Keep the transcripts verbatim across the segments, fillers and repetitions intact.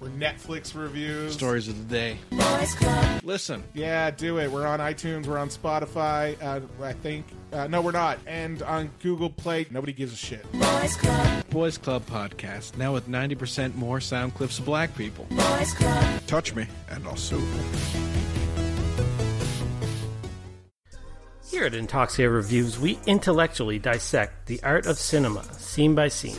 We're Netflix reviews. Stories of the day. Boys Club. Listen. Yeah, do it. We're on iTunes. We're on Spotify. Uh, I think. Uh, no, we're not. And on Google Play. Nobody gives a shit. Boys Club. Boys Club podcast. Now with ninety percent more sound clips of black people. Boys Club. Touch me and I'll sue. Here at Intoxicated Reviews, we intellectually dissect the art of cinema, scene by scene.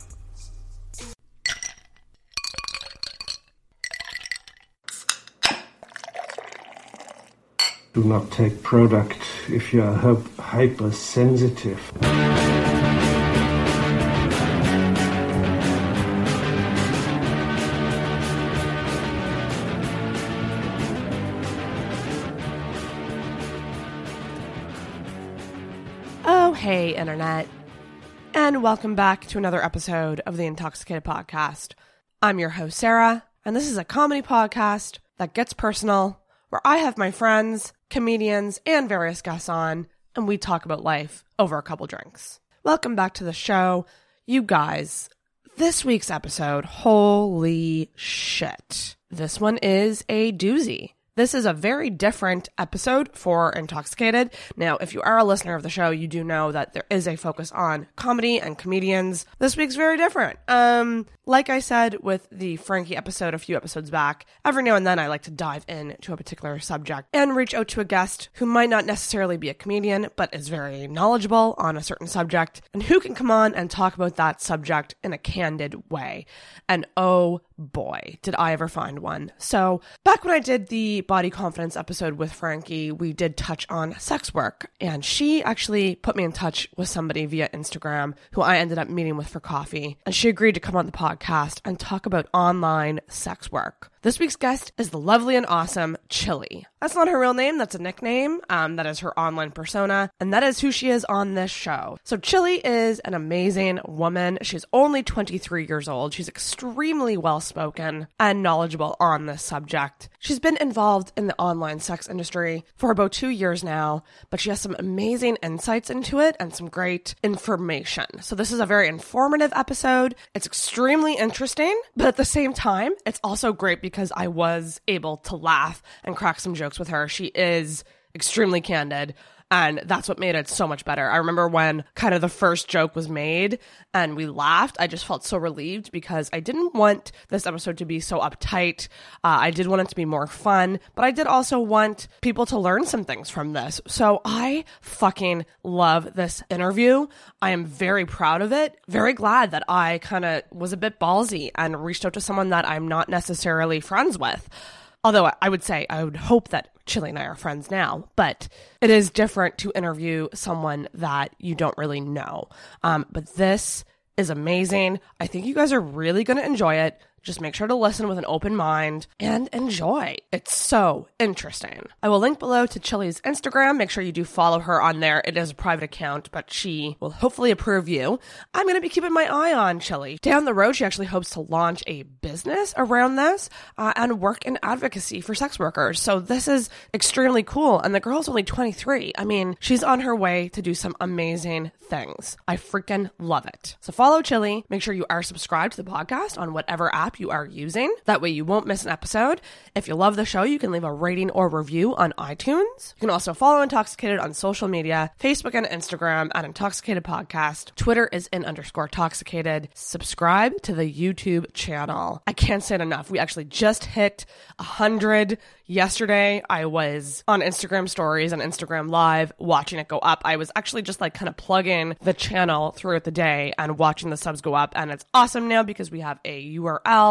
Do not take product if you are hypersensitive. Oh, hey, Internet. And welcome back to another episode of the Intoxicated Podcast. I'm your host, Sarah, and this is a comedy podcast that gets personal, where I have my friends, comedians, and various guests on, and we talk about life over a couple drinks. Welcome back to the show. You guys, this week's episode, holy shit. This one is a doozy. This is a very different episode for Intoxicated. Now, if you are a listener of the show, you do know that there is a focus on comedy and comedians. This week's very different. Um, like I said with the Frankie episode a few episodes back, every now and then I like to dive into a particular subject and reach out to a guest who might not necessarily be a comedian, but is very knowledgeable on a certain subject and who can come on and talk about that subject in a candid way. And oh boy, did I ever find one. So back when I did the body confidence episode with Frankie, we did touch on sex work, and she actually put me in touch with somebody via Instagram who I ended up meeting with for coffee, and she agreed to come on the podcast and talk about online sex work. This week's guest is the lovely and awesome Chili. That's not her real name. That's a nickname. Um, that is her online persona, and that is who she is on this show. So Chili is an amazing woman. She's only twenty-three years old. She's extremely well-spoken and knowledgeable on this subject. She's been involved in the online sex industry for about two years now, but she has some amazing insights into it and some great information. So this is a very informative episode. It's extremely interesting, but at the same time, it's also great because because I was able to laugh and crack some jokes with her. She is extremely candid, and that's what made it so much better. I remember when kind of the first joke was made and we laughed, I just felt so relieved because I didn't want this episode to be so uptight. Uh, I did want it to be more fun, but I did also want people to learn some things from this. So I fucking love this interview. I am very proud of it. Very glad that I kind of was a bit ballsy and reached out to someone that I'm not necessarily friends with. Although I would say, I would hope that Chili and I are friends now, but it is different to interview someone that you don't really know. Um, but this is amazing. I think you guys are really going to enjoy it. Just make sure to listen with an open mind and enjoy. It's so interesting. I will link below to Chili's Instagram. Make sure you do follow her on there. It is a private account, but she will hopefully approve you. I'm going to be keeping my eye on Chili. Down the road, she actually hopes to launch a business around this uh, and work in advocacy for sex workers. So this is extremely cool. And the girl's only twenty-three. I mean, she's on her way to do some amazing things. I freaking love it. So follow Chili. Make sure you are subscribed to the podcast on whatever app you are using. That way you won't miss an episode. If you love the show, you can leave a rating or review on iTunes. You can also follow Intoxicated on social media, Facebook and Instagram at Intoxicated Podcast. Twitter is in underscore Toxicated. Subscribe to the YouTube channel. I can't say it enough. We actually just hit one hundred yesterday. I was on Instagram stories and Instagram live watching it go up. I was actually just like kind of plugging the channel throughout the day and watching the subs go up. And it's awesome now because we have a U R L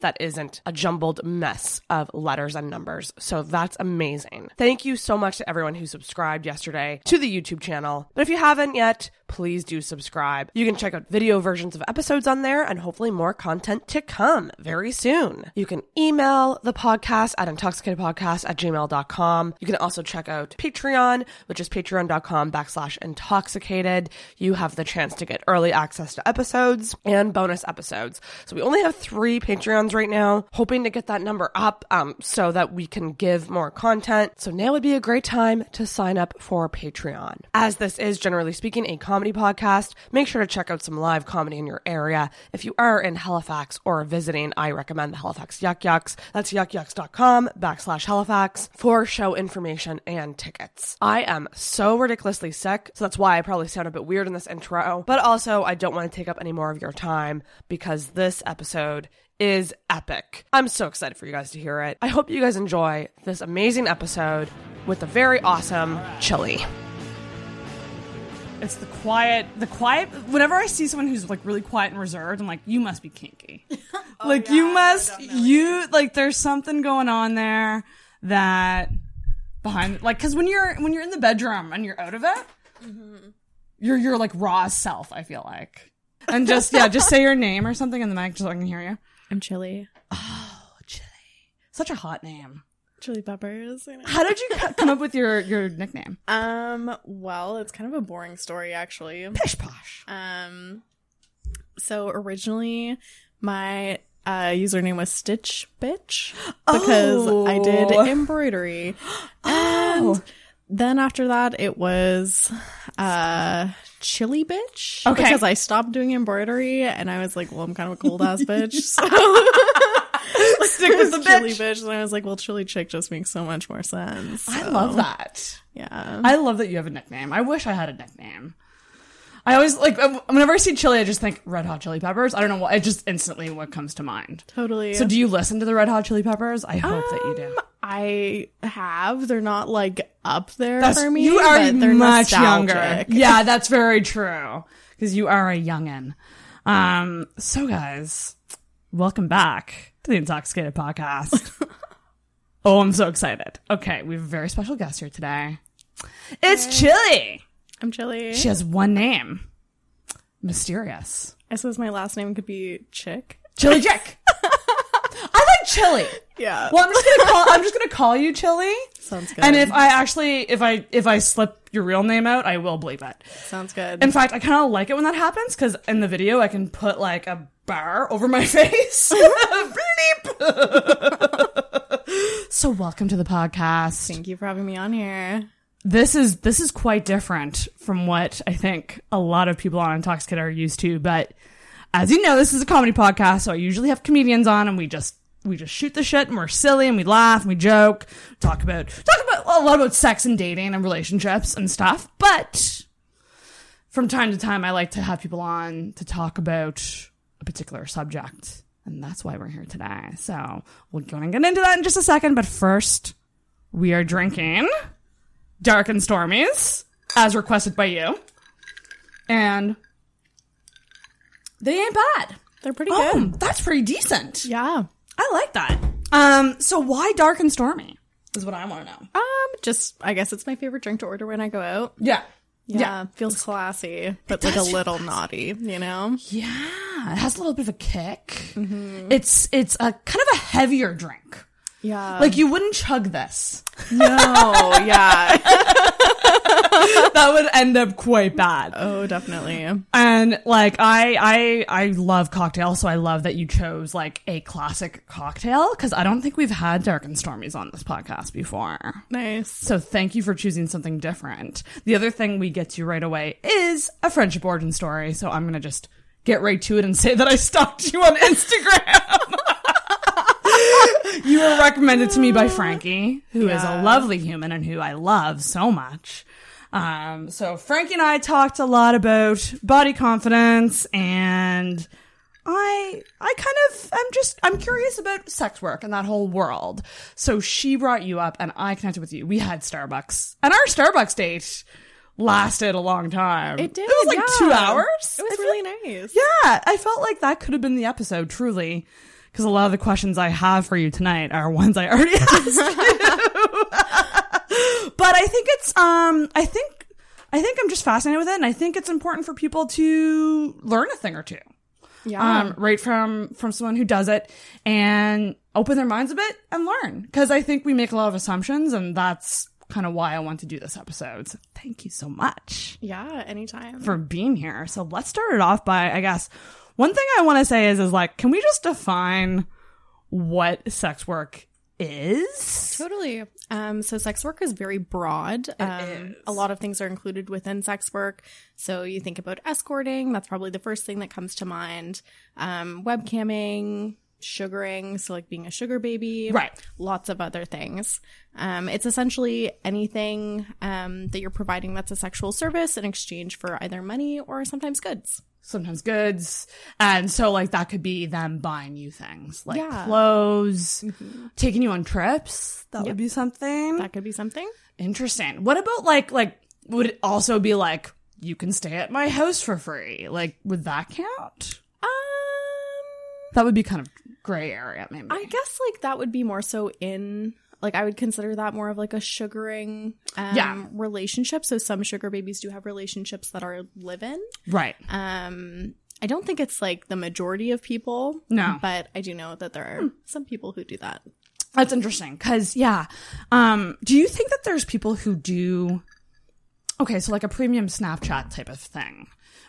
that isn't a jumbled mess of letters and numbers. So that's amazing. Thank you so much to everyone who subscribed yesterday to the YouTube channel. But if you haven't yet, please do subscribe. You can check out video versions of episodes on there and hopefully more content to come very soon. You can email the podcast at intoxicated podcast at gmail dot com. You can also check out Patreon, which is patreon dot com backslash intoxicated. You have the chance to get early access to episodes and bonus episodes. So we only have three Patreons right now, hoping to get that number up um, so that we can give more content. So now would be a great time to sign up for Patreon. As this is, generally speaking, a comedy podcast, make sure to check out some live comedy in your area. If you are in Halifax or visiting, I recommend the Halifax Yuck Yucks. That's yuck yucks dot com backslash Halifax for show information and tickets. I am so ridiculously sick, so that's why I probably sound a bit weird in this intro, but also I don't want to take up any more of your time because this episode is epic. I'm so excited for you guys to hear it. I hope you guys enjoy this amazing episode with the very awesome Chili. It's the quiet, the quiet, whenever I see someone who's like really quiet and reserved, I'm like, you must be kinky. oh, like yeah, you must, you, like there's something going on there that behind, like, cause when you're, when you're in the bedroom and you're out of it, mm-hmm. you're, you're like raw self, I feel like. And just, yeah, just say your name or something in the mic just so I can hear you. I'm Chili. Oh, Chili. Such a hot name. Chili Peppers. You know. How did you come up with your, your nickname? Um, well, it's kind of a boring story, actually. Pish posh. Um, so originally, my uh, username was Stitch Bitch because oh. I did embroidery, and oh. then after that, it was uh, Chili Bitch okay. because I stopped doing embroidery, and I was like, well, I'm kind of a cold ass bitch, so. Stick with the bitch. bitch. And I was like, well, Chili Chick just makes so much more sense. So. I love that. Yeah. I love that you have a nickname. I wish I had a nickname. I always, like, whenever I see Chili, I just think Red Hot Chili Peppers. I don't know what, it just instantly what comes to mind. Totally. So do you listen to the Red Hot Chili Peppers? I hope um, that you do. I have. They're not, like, up there that's, for me. You are but they're much younger. Yeah, that's very true. Because you are a youngin'. Um, so, guys, welcome back to the Intoxicated Podcast. Oh, I'm so excited. Okay, we have a very special guest here today. It's hey. Chili. I'm Chili. She has one name. Mysterious. I suppose my last name could be Chick. Chili Chick. I like Chili. Yeah. Well, I'm just gonna call. I'm just gonna call you Chili. Sounds good. And if I actually, if I, if I slip your real name out, I will bleep it. Sounds good. In fact, I kind of like it when that happens because in the video, I can put like a bar over my face. Bleep. So, welcome to the podcast. Thank you for having me on here. This is this is quite different from what I think a lot of people on Intoxicated are used to, but. As you know, this is a comedy podcast, so I usually have comedians on, and we just we just shoot the shit, and we're silly, and we laugh, and we joke, talk about talk about a lot about sex and dating and relationships and stuff. But from time to time, I like to have people on to talk about a particular subject, and that's why we're here today. So we're going to get into that in just a second, but first, we are drinking Dark and Stormies, as requested by you, and. They ain't bad. They're pretty oh, good. That's pretty decent. Yeah. I like that. Um, so why Dark and Stormy is what I want to know. Um, just, I guess it's my favorite drink to order when I go out. Yeah. Yeah. yeah. Feels classy, but like a little classy. Naughty, you know? Yeah. It has a little bit of a kick. Mm-hmm. It's, it's a kind of a heavier drink. Yeah. Like you wouldn't chug this. No. Yeah. That would end up quite bad. Oh, definitely. And like I I I love cocktails, so I love that you chose like a classic cocktail because I don't think we've had Dark and Stormies on this podcast before. Nice. So thank you for choosing something different. The other thing we get to right away is a friendship origin story. So I'm gonna just get right to it and say that I stalked you on Instagram. You were recommended to me by Frankie, who yeah. is a lovely human and who I love so much. Um, so Frankie and I talked a lot about body confidence, and I I kind of I'm just I'm curious about sex work and that whole world. So she brought you up, and I connected with you. We had Starbucks, and our Starbucks date lasted a long time. It did. It was like yeah. two hours. It was I really feel, nice. Yeah, I felt like that could have been the episode, truly. Because a lot of the questions I have for you tonight are ones I already asked you. But I think it's, um, I think I think I'm just fascinated with it, and I think it's important for people to learn a thing or two. Yeah. Um, right from, from someone who does it, and open their minds a bit and learn. Because I think we make a lot of assumptions, and that's kind of why I want to do this episode. So thank you so much. Yeah, anytime. For being here. So let's start it off by, I guess, one thing I want to say is, is like, can we just define what sex work is? Totally. Um, so sex work is very broad. Um, a lot of things are included within sex work. So you think about escorting. That's probably the first thing that comes to mind. Um, webcamming, sugaring. So like being a sugar baby. Right. Lots of other things. Um, it's essentially anything um, that you're providing that's a sexual service in exchange for either money or sometimes goods. Sometimes goods. And so, like, that could be them buying you things. Like yeah. clothes, mm-hmm. taking you on trips. That yep. would be something. That could be something. Interesting. What about, like, like would it also be, like, you can stay at my house for free? Like, would that count? Um, That would be kind of gray area, maybe. I guess, like, that would be more so in... Like, I would consider that more of, like, a sugaring um, yeah. relationship. So some sugar babies do have relationships that are live-in. Right. Um, I don't think it's, like, the majority of people. No. But I do know that there are hmm. some people who do that. That's interesting. Because, yeah. Um, do you think that there's people who do... Okay, so, like, a premium Snapchat type of thing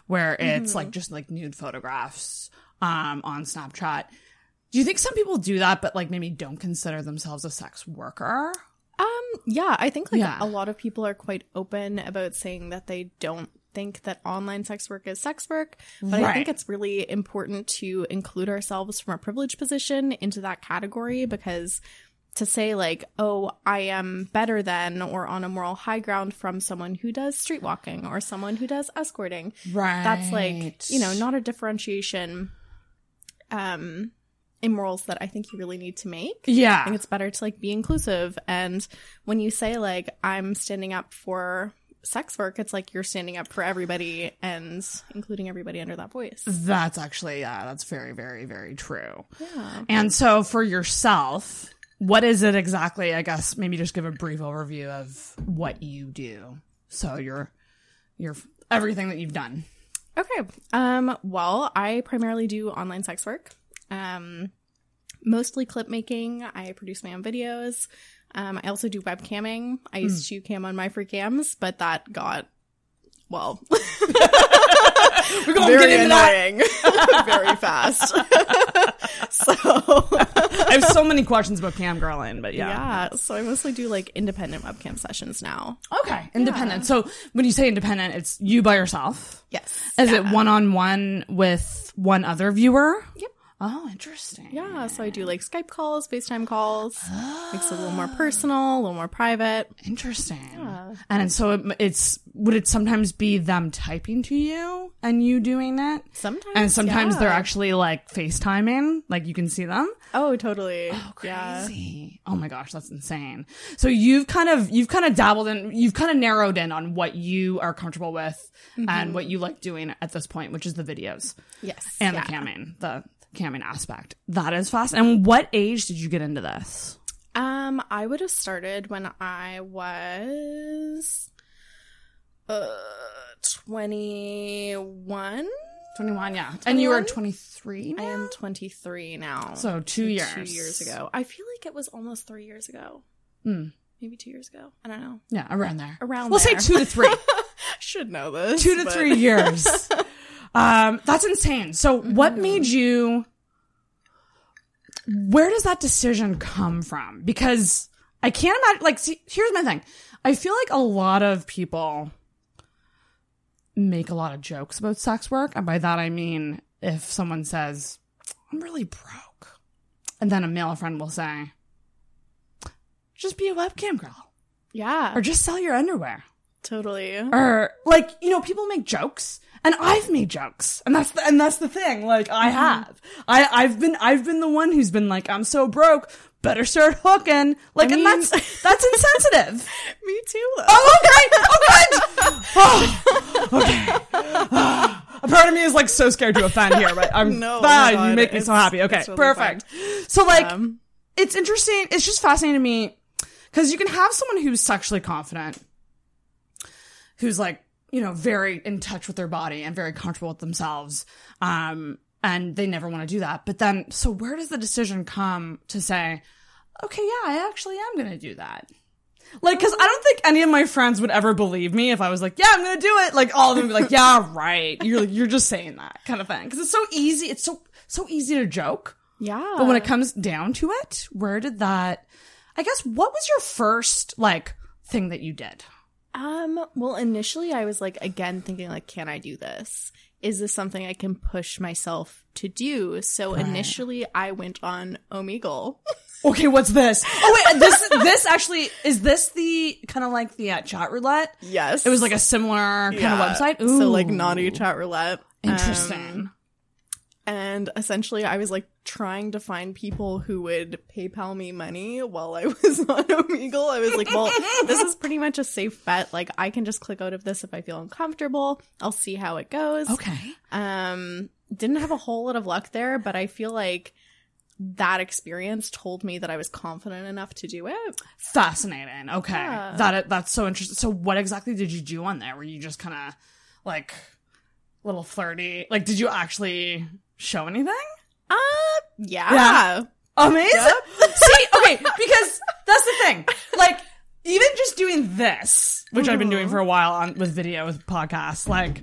where it's, mm-hmm. like, just, like, nude photographs um, on Snapchat. Do you think some people do that, but, like, maybe don't consider themselves a sex worker? Um, yeah, I think, like, yeah. a lot of people are quite open about saying that they don't think that online sex work is sex work. But right. I think it's really important to include ourselves from a privileged position into that category, because to say, like, oh, I am better than or on a moral high ground from someone who does streetwalking or someone who does escorting. Right. That's, like, you know, not a differentiation. Um... immorals that I think you really need to make. Yeah. I think it's better to, like, be inclusive. And when you say, like, I'm standing up for sex work, it's like you're standing up for everybody and including everybody under that voice. That's actually, yeah, that's very, very, very true. Yeah. And so for yourself, what is it exactly, I guess, maybe just give a brief overview of what you do. So your, your, everything that you've done. Okay. Um. Well, I primarily do online sex work. Um, mostly clip making. I produce my own videos. Um, I also do webcamming. I used mm. to cam on My Free Cams, but that got, well, we're going to get into that very fast. So I have so many questions about cam girling, but yeah. Yeah. So I mostly do, like, independent webcam sessions now. Okay. Independent. Yeah. So when you say independent, it's you by yourself. Yes. Is yeah. it one-on-one with one other viewer? Yep. Oh, interesting. Yeah, so I do, like, Skype calls, FaceTime calls. Oh. Makes it a little more personal, a little more private. Interesting. Yeah. And so it, it's would it sometimes be them typing to you and you doing it? Sometimes. And sometimes yeah. they're actually, like, FaceTiming, like you can see them. Oh, totally. Oh, crazy. Yeah. Oh my gosh, that's insane. So you've kind of you've kind of dabbled in, you've kind of narrowed in on what you are comfortable with mm-hmm. and what you like doing at this point, which is the videos. Yes. And yeah. the camming. The camming aspect. That is fast. And what age did you get into this? Um, I would have started when I was uh, twenty-one. twenty-one, yeah. twenty-one? And you were twenty-three now? I am twenty-three now. So two years. Two years ago. I feel like it was almost three years ago. Mm. Maybe two years ago. I don't know. Yeah, around there. Around we'll there. We'll say two to three. Should know this. Two to but... three years. Um, that's insane. So mm-hmm. what made you, where does that decision come from? Because I can't imagine, like, see, here's my thing. I feel like a lot of people make a lot of jokes about sex work. And by that, I mean, if someone says, I'm really broke. And then a male friend will say, just be a webcam girl. Yeah. Or just sell your underwear. Totally. Or, like, you know, people make jokes. And I've made jokes, and that's the, and that's the thing. Like, I have, I I've been I've been the one who's been like, I'm so broke, better start hooking. Like, I mean, and that's that's insensitive. Me too. Though. Oh, okay. Oh, good. Oh, okay. Oh, a part of me is, like, so scared to offend here, but I'm no. Ah, oh, you make me it's, so happy. Okay, totally perfect. Fun. So, like, um, it's interesting. It's just fascinating to me because you can have someone who's sexually confident, who's like you know, very in touch with their body and very comfortable with themselves. Um, and they never want to do that. But then, so where does the decision come to say, okay, yeah, I actually am going to do that? Like, because I don't think any of my friends would ever believe me if I was like, yeah, I'm going to do it. Like, all of them would be like, yeah, right. You're like, you're just saying that kind of thing. Because it's so easy. It's so, so easy to joke. Yeah. But when it comes down to it, where did that, I guess, what was your first, like, thing that you did? Um, well, initially I was like, again, thinking like, can I do this? Is this something I can push myself to do? So right. Initially I went on Omegle. Okay, what's this? Oh wait, this this actually is this the kind of like the uh, chat roulette? Yes, it was like a similar kind yeah. of website. Ooh. So like naughty chat roulette. Interesting. Um, and essentially, I was like trying to find people who would PayPal me money while I was on Omegle. I was like, well, this is pretty much a safe bet. Like, I can just click out of this if I feel uncomfortable. I'll see how it goes. Okay. Um, didn't have a whole lot of luck there, but I feel like that experience told me that I was confident enough to do it. Fascinating. Okay. Yeah. That that's so interesting. So what exactly did you do on there? Were you just kind of like a little flirty? Like, did you actually show anything? Uh, yeah. yeah. Amazing. Yep. See, okay, because that's the thing. Like, even just doing this, which Ooh. I've been doing for a while on with video, with podcasts, like,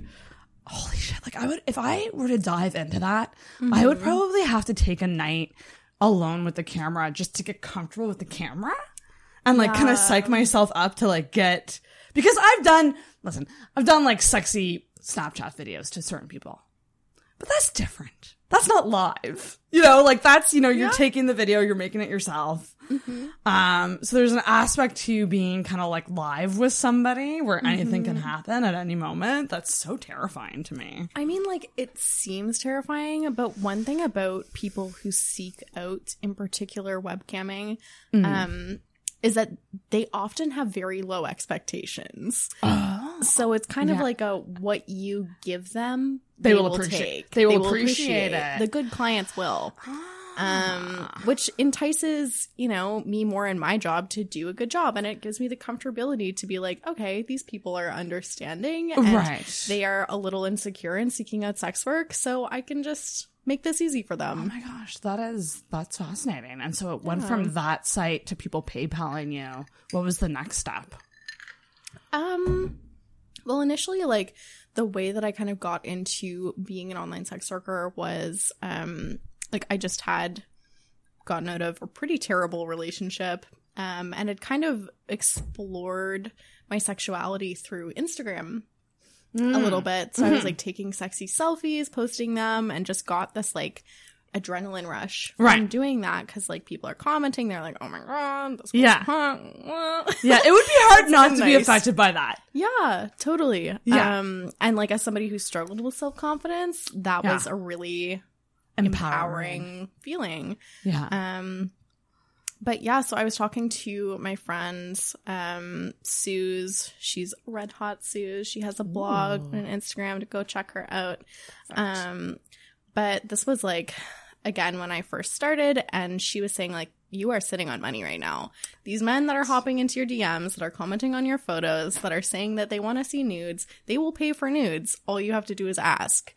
holy shit, like I would, if I were to dive into that, mm-hmm. I would probably have to take a night alone with the camera just to get comfortable with the camera and like yeah. kind of psych myself up to like get, because I've done, listen, I've done like sexy Snapchat videos to certain people, but that's different. That's not live, you know, like that's, you know, you're yeah. taking the video, you're making it yourself. Mm-hmm. Um, so there's an aspect to being kind of like live with somebody where anything mm-hmm. can happen at any moment. That's so terrifying to me. I mean, like, it seems terrifying, but one thing about people who seek out, in particular, webcamming, mm. um, is that they often have very low expectations. Oh. So it's kind yeah. of like a what you give them, they, they will appreciate. Take. They will, they will appreciate, appreciate it. The good clients will. Um, which entices, you know, me more in my job to do a good job. And it gives me the comfortability to be like, okay, these people are understanding. And right. they are a little insecure and seeking out sex work. So I can just make this easy for them. Oh my gosh, that is, that's fascinating. And so it went yeah. from that site to people PayPaling you. What was the next step? Um, well, initially, like, the way that I kind of got into being an online sex worker was, um, like, I just had gotten out of a pretty terrible relationship, um, and had kind of explored my sexuality through Instagram mm. a little bit. So mm-hmm. I was, like, taking sexy selfies, posting them, and just got this, like, adrenaline rush from right. doing that because, like, people are commenting. They're like, oh, my God. This yeah. yeah, it would be hard not nice. to be affected by that. Yeah, totally. Yeah. Um, and, like, as somebody who struggled with self-confidence, that yeah. was a really empowering, empowering feeling. Yeah. Um, but yeah, so I was talking to my friend, um, Suze. She's Red Hot Suze. She has a blog Ooh. and an Instagram, to go check her out. Um, but this was like, again, when I first started, and she was saying like, you are sitting on money right now. These men that are hopping into your D Ms, that are commenting on your photos, that are saying that they want to see nudes, they will pay for nudes. All you have to do is ask.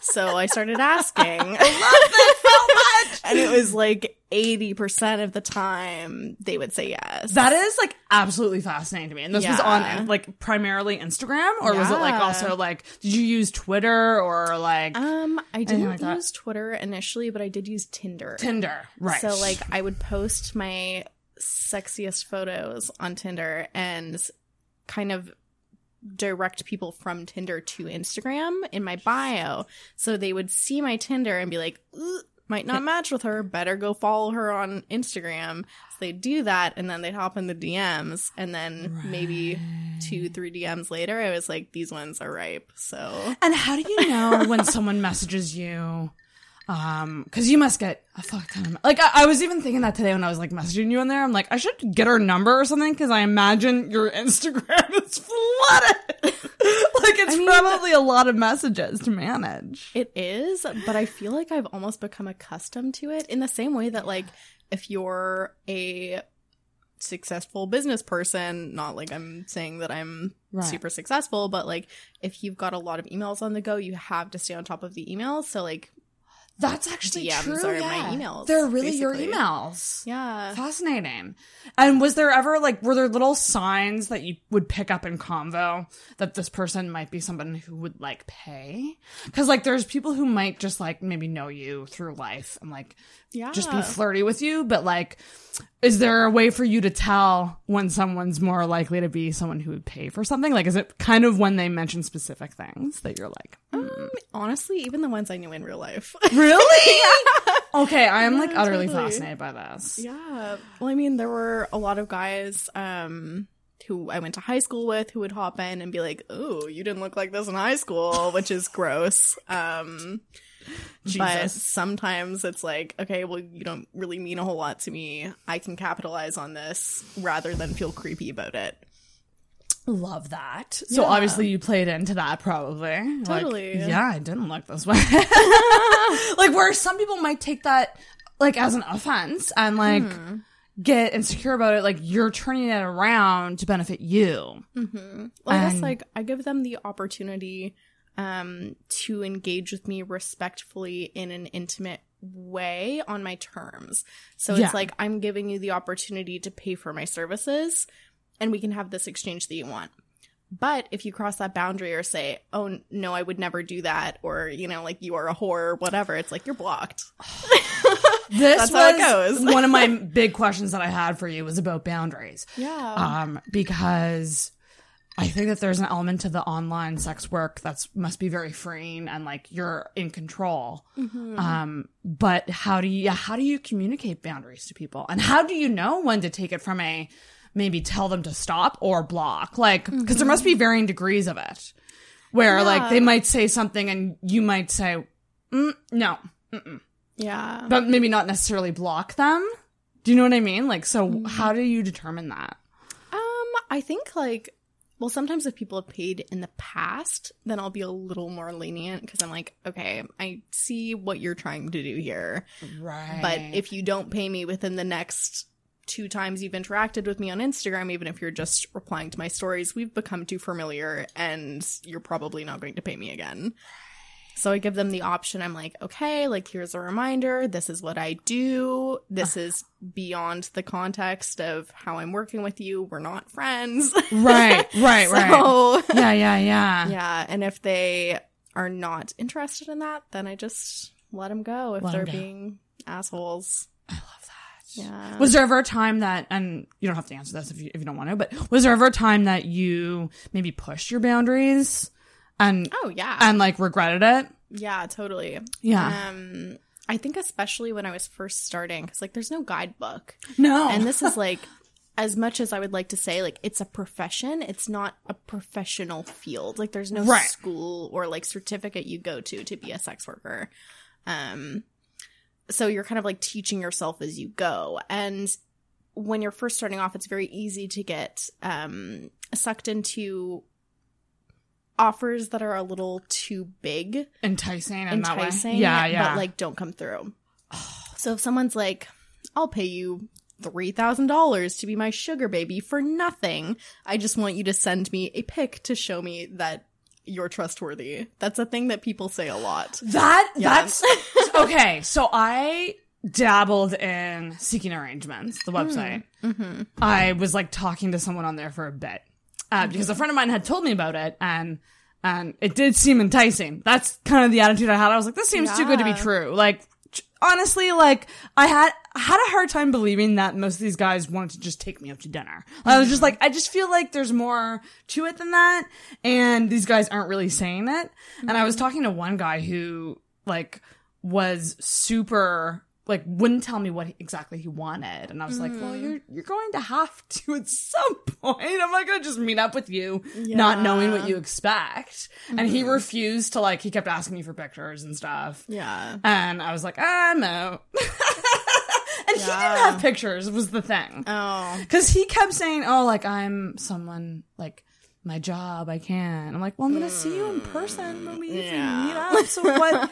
So I started asking. I love that so much. And it was like eighty percent of the time they would say yes. That is like absolutely fascinating to me. And this yeah. was on like primarily Instagram, or yeah. was it like also like, did you use Twitter or like? Um, I didn't like use Twitter initially, but I did use Tinder. Tinder, right. So like I would post my sexiest photos on Tinder and kind of direct people from Tinder to Instagram in my bio, so they would see my Tinder and be like, might not match with her, better go follow her on Instagram. So they do that, and then they hop in the D Ms, and then right. maybe two three D Ms later I was like, these ones are ripe. So and how do you know when someone messages you? Um, because you must get a fuck ton of... Like, I, I was even thinking that today when I was, like, messaging you in there. I'm like, I should get her number or something, because I imagine your Instagram is flooded. Like, it's I mean, probably a lot of messages to manage. It is, but I feel like I've almost become accustomed to it in the same way that, like, if you're a successful business person, not like I'm saying that I'm right. super successful, but like if you've got a lot of emails on the go, you have to stay on top of the emails. So like that's actually D Ms true. Are yeah. my emails. They're really basically. Your emails. Yeah. Fascinating. And was there ever like, were there little signs that you would pick up in convo that this person might be someone who would like pay? Because like there's people who might just like maybe know you through life and like yeah. just be flirty with you. But like, is there a way for you to tell when someone's more likely to be someone who would pay for something? Like, is it kind of when they mention specific things that you're like, mm. um, honestly, even the ones I knew in real life. Really? Yeah. Okay, I'm yeah, like utterly totally. fascinated by this. Yeah. Well, I mean, there were a lot of guys um, who I went to high school with who would hop in and be like, "Oh, you didn't look like this in high school," which is gross. Um, Jesus. But sometimes it's like, okay, well, you don't really mean a whole lot to me. I can capitalize on this rather than feel creepy about it. Love that. Yeah. So obviously you played into that probably. Totally. Like, yeah, I didn't look this way. Like where some people might take that like as an offense and like mm-hmm. get insecure about it. Like you're turning it around to benefit you. Mm-hmm. Well, and- I guess like I give them the opportunity um, to engage with me respectfully in an intimate way on my terms. So it's yeah. like I'm giving you the opportunity to pay for my services. And we can have this exchange that you want. But if you cross that boundary or say, oh, no, I would never do that. Or, you know, like you are a whore or whatever. It's like you're blocked. This That's how it goes. One of my big questions that I had for you was about boundaries. Yeah. Um, because I think that there's an element to the online sex work that's must be very freeing and like you're in control. Mm-hmm. Um, but how do you how do you communicate boundaries to people? And how do you know when to take it from a maybe tell them to stop or block, like, because mm-hmm. there must be varying degrees of it where yeah. like they might say something and you might say mm, no mm-mm. yeah but maybe not necessarily block them. Do you know what I mean? Like, so mm-hmm. how do you determine that? um I think like, well, sometimes if people have paid in the past, then I'll be a little more lenient because I'm like, okay, I see what you're trying to do here, right? But if you don't pay me within the next two times you've interacted with me on Instagram, even if you're just replying to my stories, we've become too familiar and you're probably not going to pay me again. So I give them the option. I'm like, okay, like here's a reminder. This is what I do. This is beyond the context of how I'm working with you. We're not friends. Right, right, so, right. Yeah, yeah, yeah. Yeah. And if they are not interested in that, if I just let them go if let they're being assholes. I love that. Yeah. Was there ever a time that, and you don't have to answer this if you, if you don't want to, but was there ever a time that you maybe pushed your boundaries and oh yeah and like regretted it? Yeah, totally. Yeah. Um, I think especially when I was first starting, because like there's no guidebook. No. And this is like, as much as I would like to say, like it's a profession, it's not a professional field. Like there's no right. school or like certificate you go to to be a sex worker. Um. So you're kind of like teaching yourself as you go. And when you're first starting off, it's very easy to get um, sucked into offers that are a little too big. Enticing in Enticing, that way. Yeah, yeah. But like don't come through. So if someone's like, I'll pay you three thousand dollars to be my sugar baby for nothing. I just want you to send me a pic to show me that you're trustworthy. That's a thing that people say a lot. That yeah. that's okay. So I dabbled in Seeking Arrangements, the website. Mm-hmm. I was like talking to someone on there for a bit uh, mm-hmm. because a friend of mine had told me about it, and and it did seem enticing. That's kind of the attitude I had. I was like, this seems yeah. too good to be true. Like honestly, like I had had a hard time believing that most of these guys wanted to just take me out to dinner. Mm-hmm. I was just like, I just feel like there's more to it than that, and these guys aren't really saying it. Mm-hmm. And I was talking to one guy who like was super like wouldn't tell me what he, exactly he wanted, and I was mm-hmm. like, well, you're you're going to have to at some point. I'm not gonna just meet up with you yeah. not knowing what you expect. Mm-hmm. And he refused to like. He kept asking me for pictures and stuff. Yeah, and I was like, ah, no. And yeah. he didn't have pictures was the thing. Oh. Because he kept saying, oh, like, I'm someone, like, my job, I can't. I'm like, well, I'm going to mm. see you in person when we yeah. meet up. So what?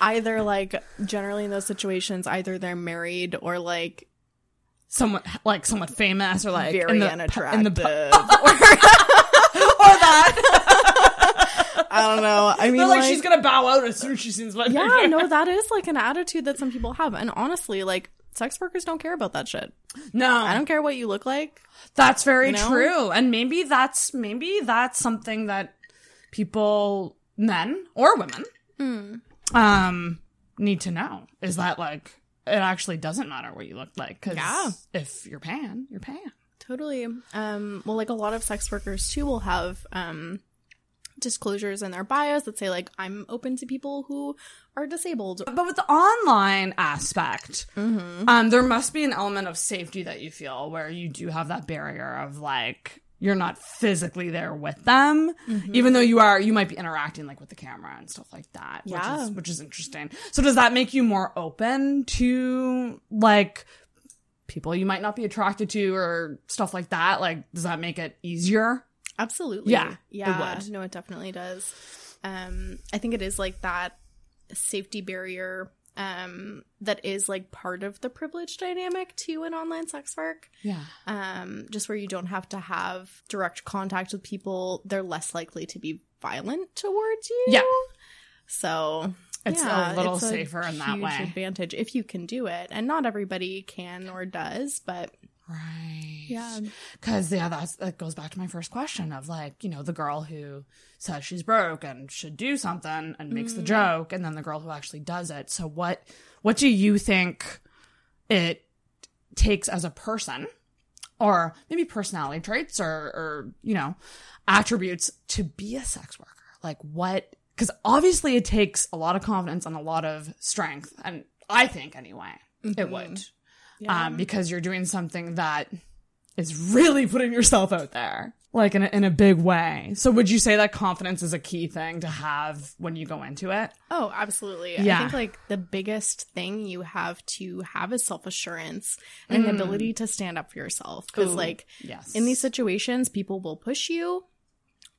Either, like, generally in those situations, either they're married or, like, someone like someone famous or like very in the, unattractive in the pu- or, or that. I don't know. I mean, they're like, like she's gonna bow out as soon as she sees my yeah, figure. No, that is like an attitude that some people have, and honestly, like sex workers don't care about that shit. No, I don't care what you look like. That's very you know? true, and maybe that's maybe that's something that people, men or women, mm. um, need to know is that like. It actually doesn't matter what you look like, because yeah. if you're pan, you're pan. Totally. Um, well, like a lot of sex workers, too, will have um, disclosures in their bios that say, like, I'm open to people who are disabled. But with the online aspect, mm-hmm. um, there must be an element of safety that you feel where you do have that barrier of, like, you're not physically there with them, mm-hmm. even though you are, you might be interacting like with the camera and stuff like that, yeah. which is, which is interesting. So does that make you more open to like people you might not be attracted to or stuff like that? Like, does that make it easier? Absolutely. Yeah. Yeah. It would. No, it definitely does. Um, I think it is like that safety barrier um that is like part of the privilege dynamic to an online sex work, yeah um just where you don't have to have direct contact with people, they're less likely to be violent towards you, yeah so it's yeah, a little it's safer a in that way advantage if you can do it, and not everybody can or does, but right yeah because yeah that's, that goes back to my first question of like, you know, the girl who says she's broke and should do something and makes mm. the joke, and then the girl who actually does it. So what what do you think it takes as a person, or maybe personality traits or or you know attributes, to be a sex worker? Like what, because obviously it takes a lot of confidence and a lot of strength, and I think anyway mm-hmm. it would. Yeah. Um, because you're doing something that is really putting yourself out there, like in a, in a big way. So would you say that confidence is a key thing to have when you go into it? Oh, absolutely. Yeah. I think like the biggest thing you have to have is self-assurance and mm. the ability to stand up for yourself. Because like yes. in these situations, people will push you.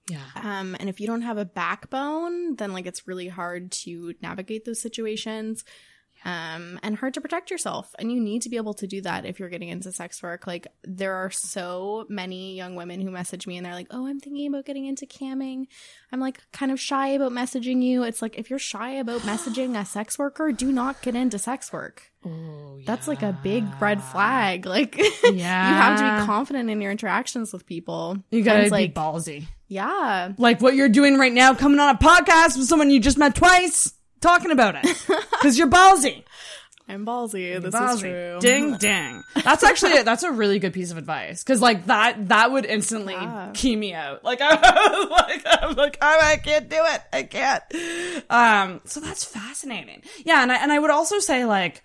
Yeah. Um, and if you don't have a backbone, then like it's really hard to navigate those situations. Um, and hard to protect yourself. And you need to be able to do that if you're getting into sex work. Like, there are so many young women who message me and they're like, oh, I'm thinking about getting into camming. I'm, like, kind of shy about messaging you. It's like, if you're shy about messaging a sex worker, do not get into sex work. Ooh, yeah. That's, like, a big red flag. Like, yeah. you have to be confident in your interactions with people. You gotta be like, ballsy. Yeah. Like, what you're doing right now, coming on a podcast with someone you just met twice. Talking about it because you're ballsy. I'm ballsy. You're this ballsy. Is true. Ding ding. That's actually that's a really good piece of advice, because like that that would instantly yeah. key me out. Like I was like I'm like oh, I can't do it. I can't. Um. So that's fascinating. Yeah. And I and I would also say like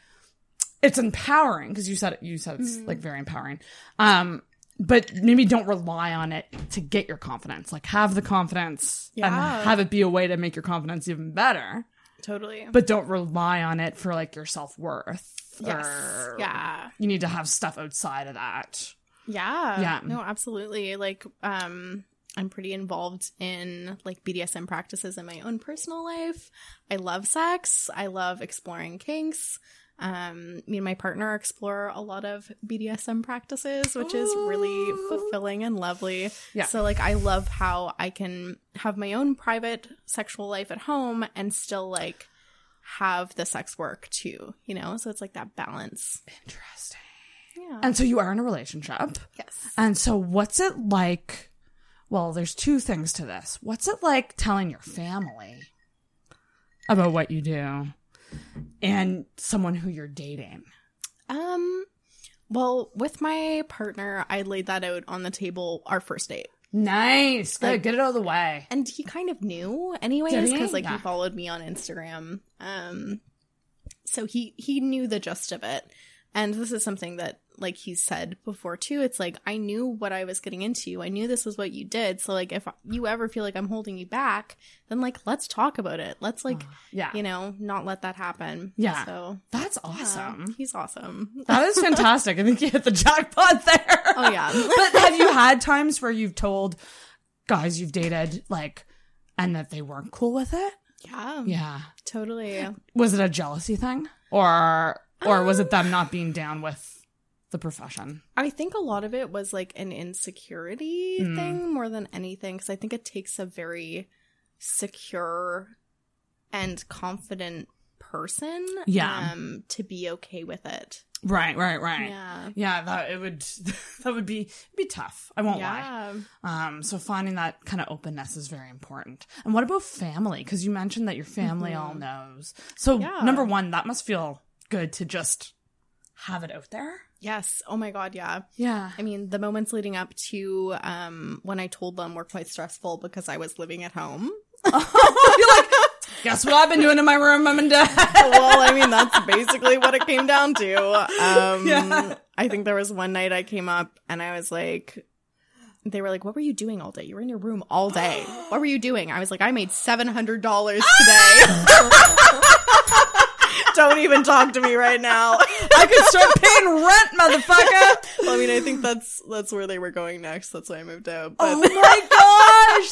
it's empowering, because you said it, you said it's mm-hmm. like very empowering. Um. But maybe don't rely on it to get your confidence. Like have the confidence yeah. and have it be a way to make your confidence even better. Totally. But don't rely on it for, like, your self-worth. Yes. Or yeah. You need to have stuff outside of that. Yeah. Yeah. No, absolutely. Like, um, I'm pretty involved in, like, B D S M practices in my own personal life. I love sex. I love exploring kinks. Um, me and my partner explore a lot of B D S M practices, which is really fulfilling and lovely. Yeah. So, like, I love how I can have my own private sexual life at home and still, like, have the sex work, too, you know? So it's, like, that balance. Interesting. Yeah. And so you are in a relationship. Yes. And so what's it like – well, there's two things to this. What's it like telling your family about what you do? And someone who you're dating? Um, well, with my partner, I laid that out on the table our first date. Nice. Good. Like, get it out of the way. And he kind of knew anyways, because, like, yeah. he followed me on Instagram. Um, so he, he knew the gist of it. And this is something that, like, he said before, too. It's like, I knew what I was getting into. I knew this was what you did. So, like, if you ever feel like I'm holding you back, then, like, let's talk about it. Let's, like, uh, yeah. you know, not let that happen. Yeah. So that's awesome. Yeah, he's awesome. That is fantastic. I think you hit the jackpot there. Oh, yeah. But have you had times where you've told guys you've dated, like, and that they weren't cool with it? Yeah. Yeah. Totally. Was it a jealousy thing? Or... Or was it them not being down with the profession. I think a lot of it was like an insecurity mm. thing more than anything, because I think it takes a very secure and confident person yeah. um, to be okay with it. Right, right, right. Yeah, yeah. That it would that would be be tough. I won't yeah. lie. Um, so finding that kind of openness is very important. And what about family? Because you mentioned that your family mm-hmm. all knows. So yeah. number one, that must feel good to just have it out there. Yes. Oh my God. Yeah. Yeah. I mean, the moments leading up to um when I told them were quite stressful because I was living at home. You're like, guess what I've been doing in my room, Mom and Dad? Well, I mean, that's basically what it came down to. Um, yeah. I think there was one night I came up and I was like, they were like, what were you doing all day? You were in your room all day. What were you doing? I was like, I made seven hundred dollars today. Don't even talk to me right now. I could start paying rent, motherfucker. Well, I mean, I think that's that's where they were going next. That's why I moved out. But. Oh, my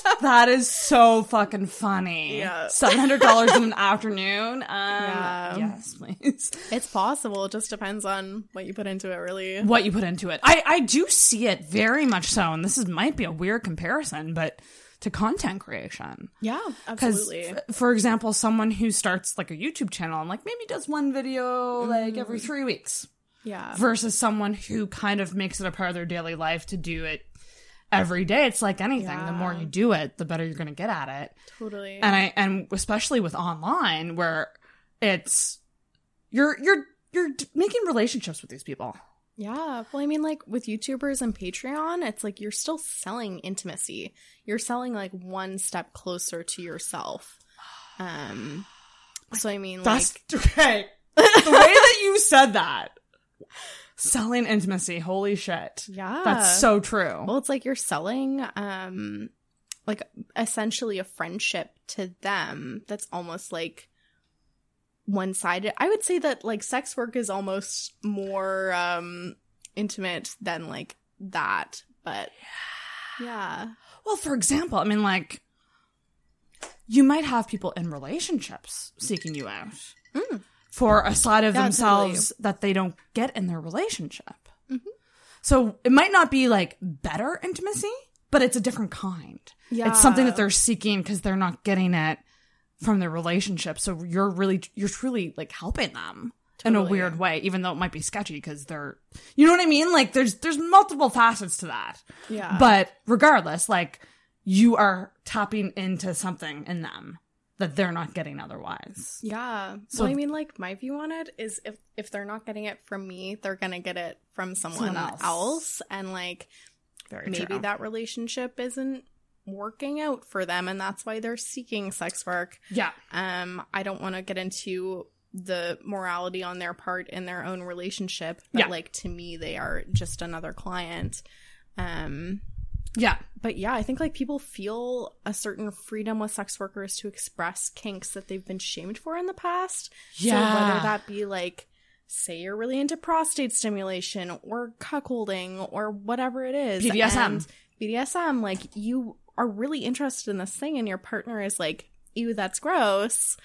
God. That is so fucking funny. Yeah. seven hundred dollars in an afternoon. Um, yeah. Yes, please. It's possible. It just depends on what you put into it, really. What you put into it. I, I do see it very much so, and this is might be a weird comparison, but to content creation. Yeah, absolutely. F- for example, someone who starts like a YouTube channel and like maybe does one video mm. like every three weeks. Yeah. Versus someone who kind of makes it a part of their daily life to do it every day. It's like anything. Yeah. The more you do it, the better you're going to get at it. Totally. And I and especially with online, where it's you're you're you're making relationships with these people. Yeah. Well, I mean, like with YouTubers and Patreon, it's like you're still selling intimacy. You're selling like one step closer to yourself. Um. So I mean, that's, like okay. The way that you said that. Selling intimacy. Holy shit. Yeah. That's so true. Well, it's like you're selling, um, like, essentially a friendship to them that's almost, like, one-sided. I would say that, like, sex work is almost more um, intimate than, like, that. But, yeah. yeah. Well, for example, I mean, like, you might have people in relationships seeking you out. Mm. For a side of yeah, themselves totally. That they don't get in their relationship. Mm-hmm. So it might not be like better intimacy, but it's a different kind. Yeah. It's something that they're seeking because they're not getting it from their relationship. So you're really, you're truly like helping them totally. In a weird way, even though it might be sketchy because they're, you know what I mean? Like there's, there's multiple facets to that. Yeah. But regardless, like you are tapping into something in them that they're not getting otherwise. Yeah. So well, I mean, like, my view on it is if, if they're not getting it from me, they're going to get it from someone, someone else. else. And, like, Very maybe true. That relationship isn't working out for them, and that's why they're seeking sex work. Yeah. Um, I don't want to get into the morality on their part in their own relationship. But, yeah. like, to me, they are just another client. Um Yeah. But yeah, I think like people feel a certain freedom with sex workers to express kinks that they've been shamed for in the past. Yeah. So whether that be like, say you're really into prostate stimulation or cuckolding or whatever it is. B D S M. And B D S M, like you are really interested in this thing and your partner is like, ew, that's gross.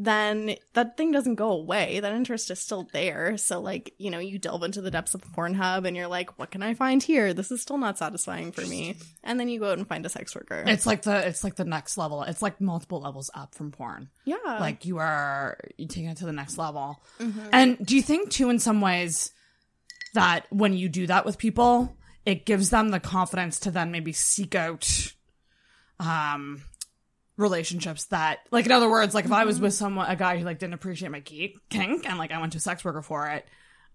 Then that thing doesn't go away. That interest is still there. So, like, you know, you delve into the depths of Pornhub and you're like, what can I find here? This is still not satisfying for me. And then you go out and find a sex worker. It's like the it's like the next level. It's like multiple levels up from porn. Yeah. Like, you are taking it to the next level. Mm-hmm. And do you think, too, in some ways, that when you do that with people, it gives them the confidence to then maybe seek out... um. relationships that, like, in other words, like if I was with someone, a guy who like didn't appreciate my geek kink, and like I went to a sex worker for it,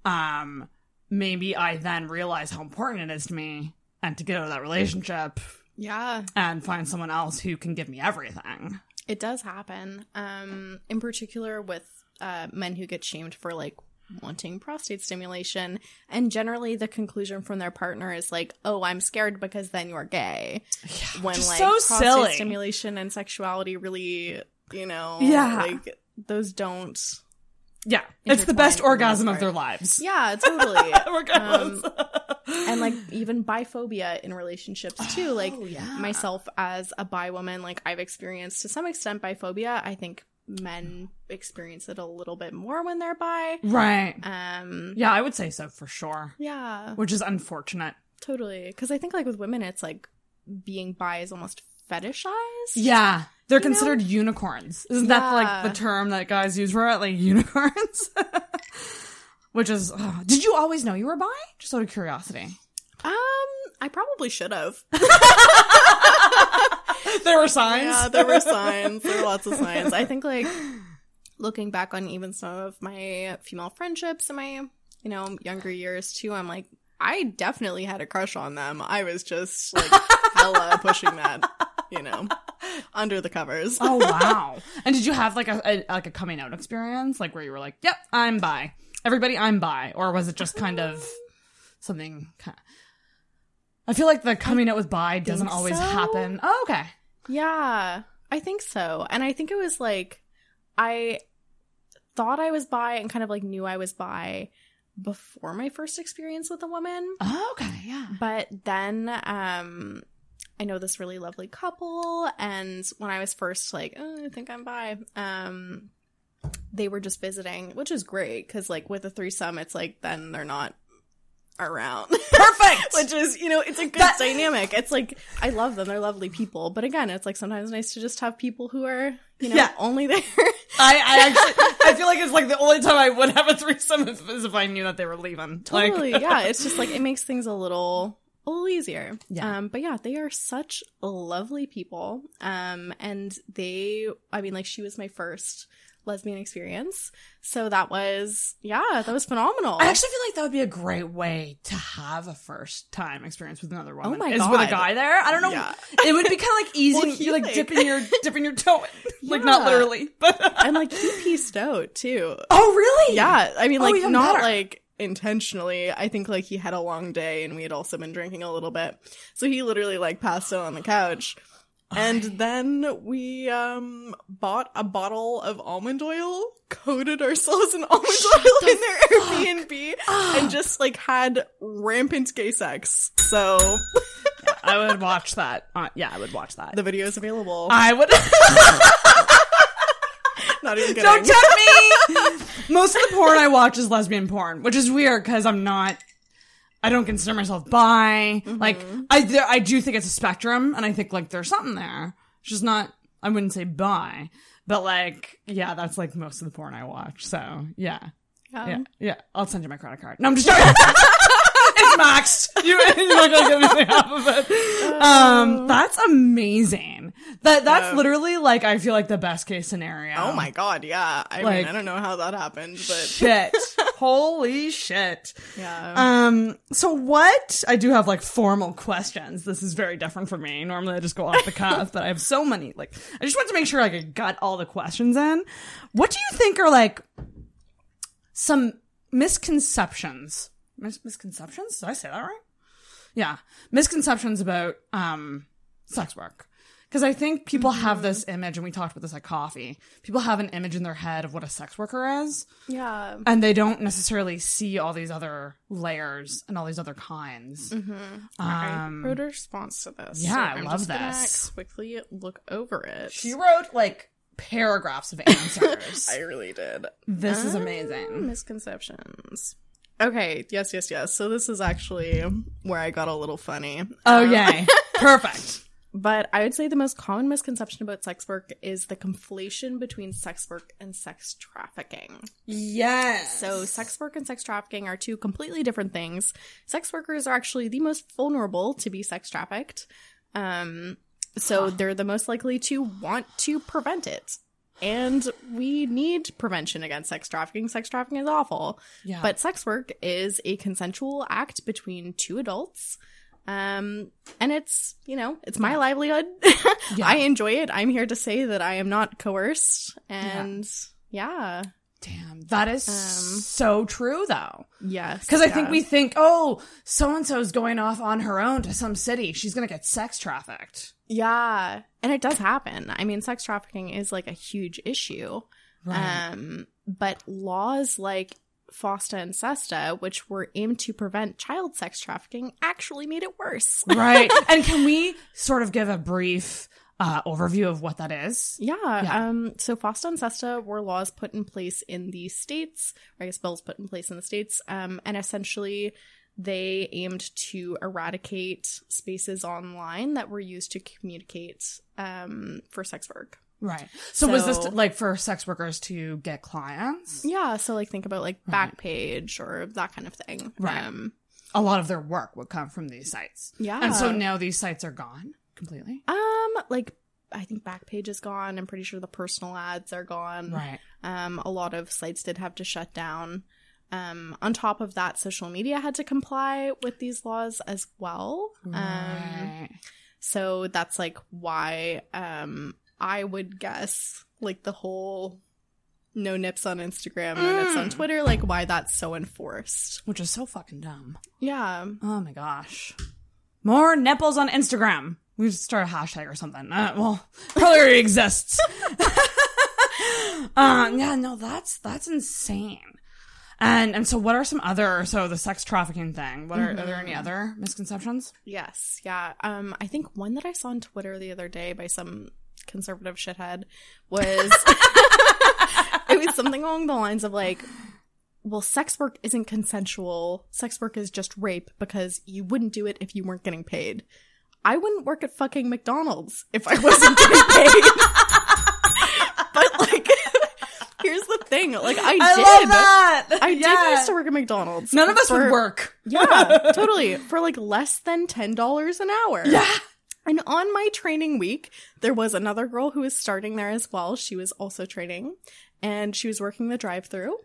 um, maybe I then realize how important it is to me, and to get out of that relationship, yeah, and find someone else who can give me everything. It does happen, um, in particular with uh, men who get shamed for like wanting prostate stimulation, and generally the conclusion from their partner is like, oh, I'm scared because then you're gay. Yeah, when like so prostate silly. Stimulation and sexuality really, you know, yeah. like those don't yeah it's the best orgasm of their lives. Yeah, totally. um, and like even biphobia in relationships too, like oh, yeah. myself as a bi woman, like I've experienced to some extent biphobia. I think men experience it a little bit more when they're bi. Right. Um. Yeah, I would say so for sure. Yeah. Which is unfortunate. Totally. Because I think, like, with women, it's like being bi is almost fetishized. Yeah. They're you considered know? unicorns. Isn't yeah. that, like, the term that guys use for it? Like, unicorns? Which is... Oh. Did you always know you were bi? Just out of curiosity. Um, I probably should have. There were signs? Yeah, there were signs. There were lots of signs. I think, like, looking back on even some of my female friendships in my, you know, younger years, too, I'm like, I definitely had a crush on them. I was just, like, hella pushing that, you know, under the covers. Oh, wow. And did you have, like, a, a like a coming out experience? Like, where you were like, yep, I'm bi. Everybody, I'm bi. Or was it just kind of something kind of... I feel like the coming out with bi doesn't always so. happen. Oh, okay. Yeah, I think so. And I think it was like, I thought I was bi and kind of like knew I was bi before my first experience with a woman. Oh, okay, yeah. But then um, I know this really lovely couple. And when I was first like, oh, I think I'm bi, um, they were just visiting, which is great. Because like with a threesome, it's like then they're not around. Perfect. Which is, you know, it's a good that- dynamic. It's like, I love them, they're lovely people, but again, it's like sometimes nice to just have people who are, you know, yeah. only there. I, I actually I feel like it's like the only time I would have a threesome is, is if I knew that they were leaving. Totally. Like- yeah, it's just like it makes things a little a little easier. Yeah. Um but yeah, they are such lovely people. Um and they I mean like she was my first lesbian experience, so that was yeah that was phenomenal. I actually feel like that would be a great way to have a first time experience with another woman. Oh my is god, with a guy there. I don't know. Yeah. It would be kind of like easy. Well, he, like, like dipping your dipping your toe in. Like yeah. not literally, but and like he peaced out too. Oh really? Yeah. I mean like oh, not better. Like intentionally. I think like he had a long day and we had also been drinking a little bit, so he literally like passed out on the couch. And then we um, bought a bottle of almond oil, coated ourselves in almond Shut oil the in their fuck. Airbnb, oh. and just, like, had rampant gay sex. So... yeah, I would watch that. Uh, yeah, I would watch that. The video is available. I would... Not even kidding. Don't tempt me! Most of the porn I watch is lesbian porn, which is weird because I'm not... I don't consider myself bi. Mm-hmm. Like, I there, I do think it's a spectrum, and I think, like, there's something there. It's just not, I wouldn't say bi. But, like, yeah, that's, like, most of the porn I watch. So, yeah. Um. Yeah. Yeah. I'll send you my credit card. No, I'm just joking. It's maxed. You, you're not going to give me half of it. Oh. Um, that's amazing. That That's um, literally, like, I feel like the best case scenario. Oh, my God. Yeah. I like, mean, I don't know how that happened, but. Shit. Holy shit. Yeah. Um, so what? I do have, like, formal questions. This is very different for me. Normally I just go off the cuff, but I have so many. Like, I just want to make sure I could gut all the questions in. What do you think are, like, some misconceptions? Mis- misconceptions? Did I say that right? Yeah. Misconceptions about um sex work. Because I think people mm-hmm. have this image, and we talked about this at coffee, people have an image in their head of what a sex worker is. Yeah. And they don't necessarily see all these other layers and all these other kinds. Mm-hmm. Um, I wrote a response to this. Yeah, so I I'm love just this. Quickly look over it. She wrote, like, paragraphs of answers. I really did. This um, is amazing. Misconceptions. Okay, yes, yes, yes. So this is actually where I got a little funny. Oh, um, yay. Perfect. But I would say the most common misconception about sex work is the conflation between sex work and sex trafficking. Yes. So sex work and sex trafficking are two completely different things. Sex workers are actually the most vulnerable to be sex trafficked. Um, so they're the most likely to want to prevent it. And we need prevention against sex trafficking. Sex trafficking is awful. Yeah. But sex work is a consensual act between two adults. Um, and it's, you know, it's my yeah. livelihood. yeah. I enjoy it. I'm here to say that I am not coerced. And yeah. yeah. Damn. That is um, so true, though. Yes. Because I yeah. think we think, oh, so-and-so's going off on her own to some city. She's going to get sex trafficked. Yeah. And it does happen. I mean, sex trafficking is, like, a huge issue. Right. Um, but laws like FOSTA and SESTA, which were aimed to prevent child sex trafficking, actually made it worse. Right. And can we sort of give a brief uh, overview of what that is? Yeah. yeah. Um, so FOSTA and SESTA were laws put in place in the states, or I guess bills put in place in the states, um, and essentially they aimed to eradicate spaces online that were used to communicate um, for sex work. Right. So, so was this, like, for sex workers to get clients? Yeah. So, like, think about, like, right. Backpage or that kind of thing. Right. Um, a lot of their work would come from these sites. Yeah. And so now these sites are gone completely? Um, like, I think Backpage is gone. I'm pretty sure the personal ads are gone. Right. Um, a lot of sites did have to shut down. Um, on top of that, social media had to comply with these laws as well. Right. Um, so that's, like, why... Um, I would guess, like, the whole no nips on Instagram, no mm. nips on Twitter, like, why that's so enforced. Which is so fucking dumb. Yeah. Oh, my gosh. More nipples on Instagram. We should start a hashtag or something. Uh, well, probably already exists. um, yeah, no, that's that's insane. And and so what are some other, so the sex trafficking thing, what are, mm-hmm. are there any other misconceptions? Yes, yeah. Um, I think one that I saw on Twitter the other day by some... conservative shithead was it was something along the lines of, like, well, sex work isn't consensual, sex work is just rape because you wouldn't do it if you weren't getting paid. I wouldn't work at fucking McDonald's if I wasn't getting paid. But, like, here's the thing, like, I, I did love that. I yeah. did used to work at McDonald's. None of us for, would work yeah totally for like less than ten dollars an hour. Yeah. And on my training week, there was another girl who was starting there as well. She was also training, and she was working the drive-thru.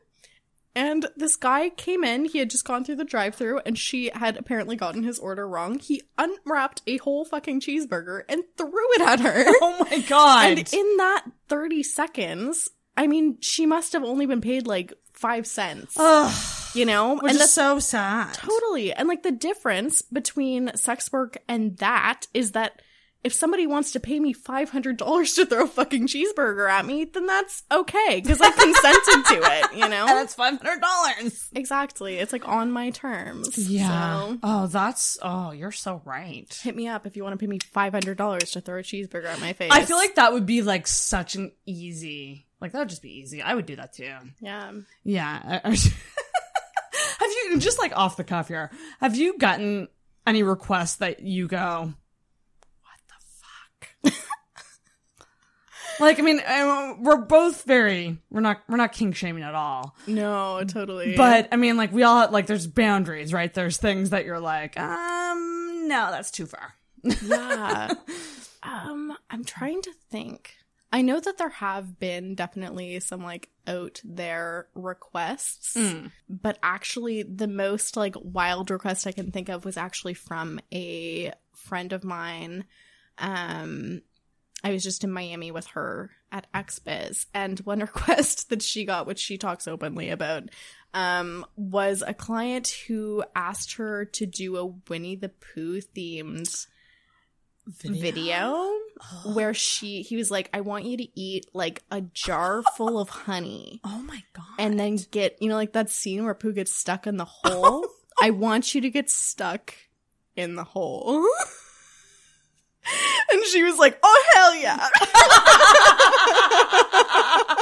And this guy came in. He had just gone through the drive-thru, and she had apparently gotten his order wrong. He unwrapped a whole fucking cheeseburger and threw it at her. Oh, my God. And in that thirty seconds, I mean, she must have only been paid, like, five cents. Ugh. You know? Which and that's is so sad. Totally. And, like, the difference between sex work and that is that if somebody wants to pay me five hundred dollars to throw a fucking cheeseburger at me, then that's okay, because I consented to it, you know? And it's five hundred dollars. Exactly. It's, like, on my terms. Yeah. So. Oh, that's... Oh, you're so right. Hit me up if you want to pay me five hundred dollars to throw a cheeseburger at my face. I feel like that would be, like, such an easy... Like, that would just be easy. I would do that, too. Yeah. Yeah. I, I, Have you, just like off the cuff here, have you gotten any requests that you go, what the fuck? Like, I mean, I, we're both very, we're not, we're not kink shaming at all. No, totally. But I mean, like, we all, like, there's boundaries, right? There's things that you're like, um, no, that's too far. Yeah. um, I'm trying to think. I know that there have been definitely some, like, out there requests, mm. but actually the most, like, wild request I can think of was actually from a friend of mine. Um, I was just in Miami with her at XBiz, and one request that she got, which she talks openly about, um, was a client who asked her to do a Winnie the Pooh themed video, video oh. where she he was like, I want you to eat, like, a jar full of honey. Oh my God. And then get, you know, like that scene where Pooh gets stuck in the hole. I want you to get stuck in the hole. And she was like, oh, hell yeah.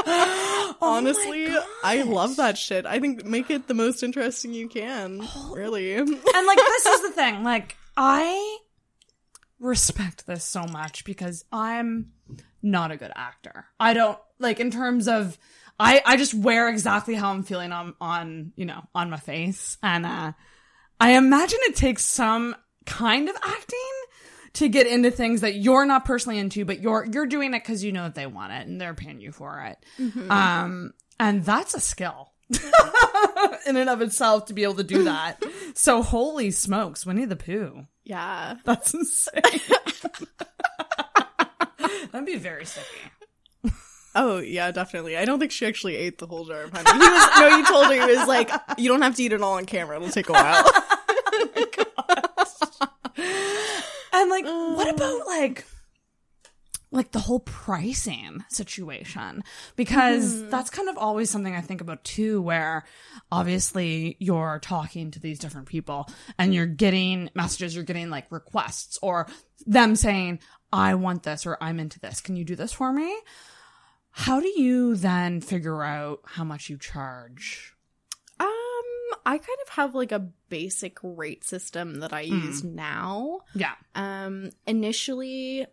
Oh, honestly, I love that shit. I think make it the most interesting you can. Oh. Really. And, like, this is the thing, like, I respect this so much because I'm not a good actor. I don't, like, in terms of I I just wear exactly how I'm feeling on on you know on my face, and uh I imagine it takes some kind of acting to get into things that you're not personally into, but you're you're doing it because you know that they want it and they're paying you for it. Mm-hmm. Um and that's a skill in and of itself to be able to do that. So holy smokes, Winnie the Pooh. Yeah. That's insane. That'd be very sticky. Oh, yeah, definitely. I don't think she actually ate the whole jar of honey. He was, no, you told her. It was like, you don't have to eat it all on camera. It'll take a while. Oh my gosh. And, like, um, what about, like... like the whole pricing situation, because mm. that's kind of always something I think about too, where obviously you're talking to these different people and you're getting messages, you're getting, like, requests or them saying, I want this, or I'm into this. Can you do this for me? How do you then figure out how much you charge? Um, I kind of have like a basic rate system that I use mm. now. Yeah. Um, initially,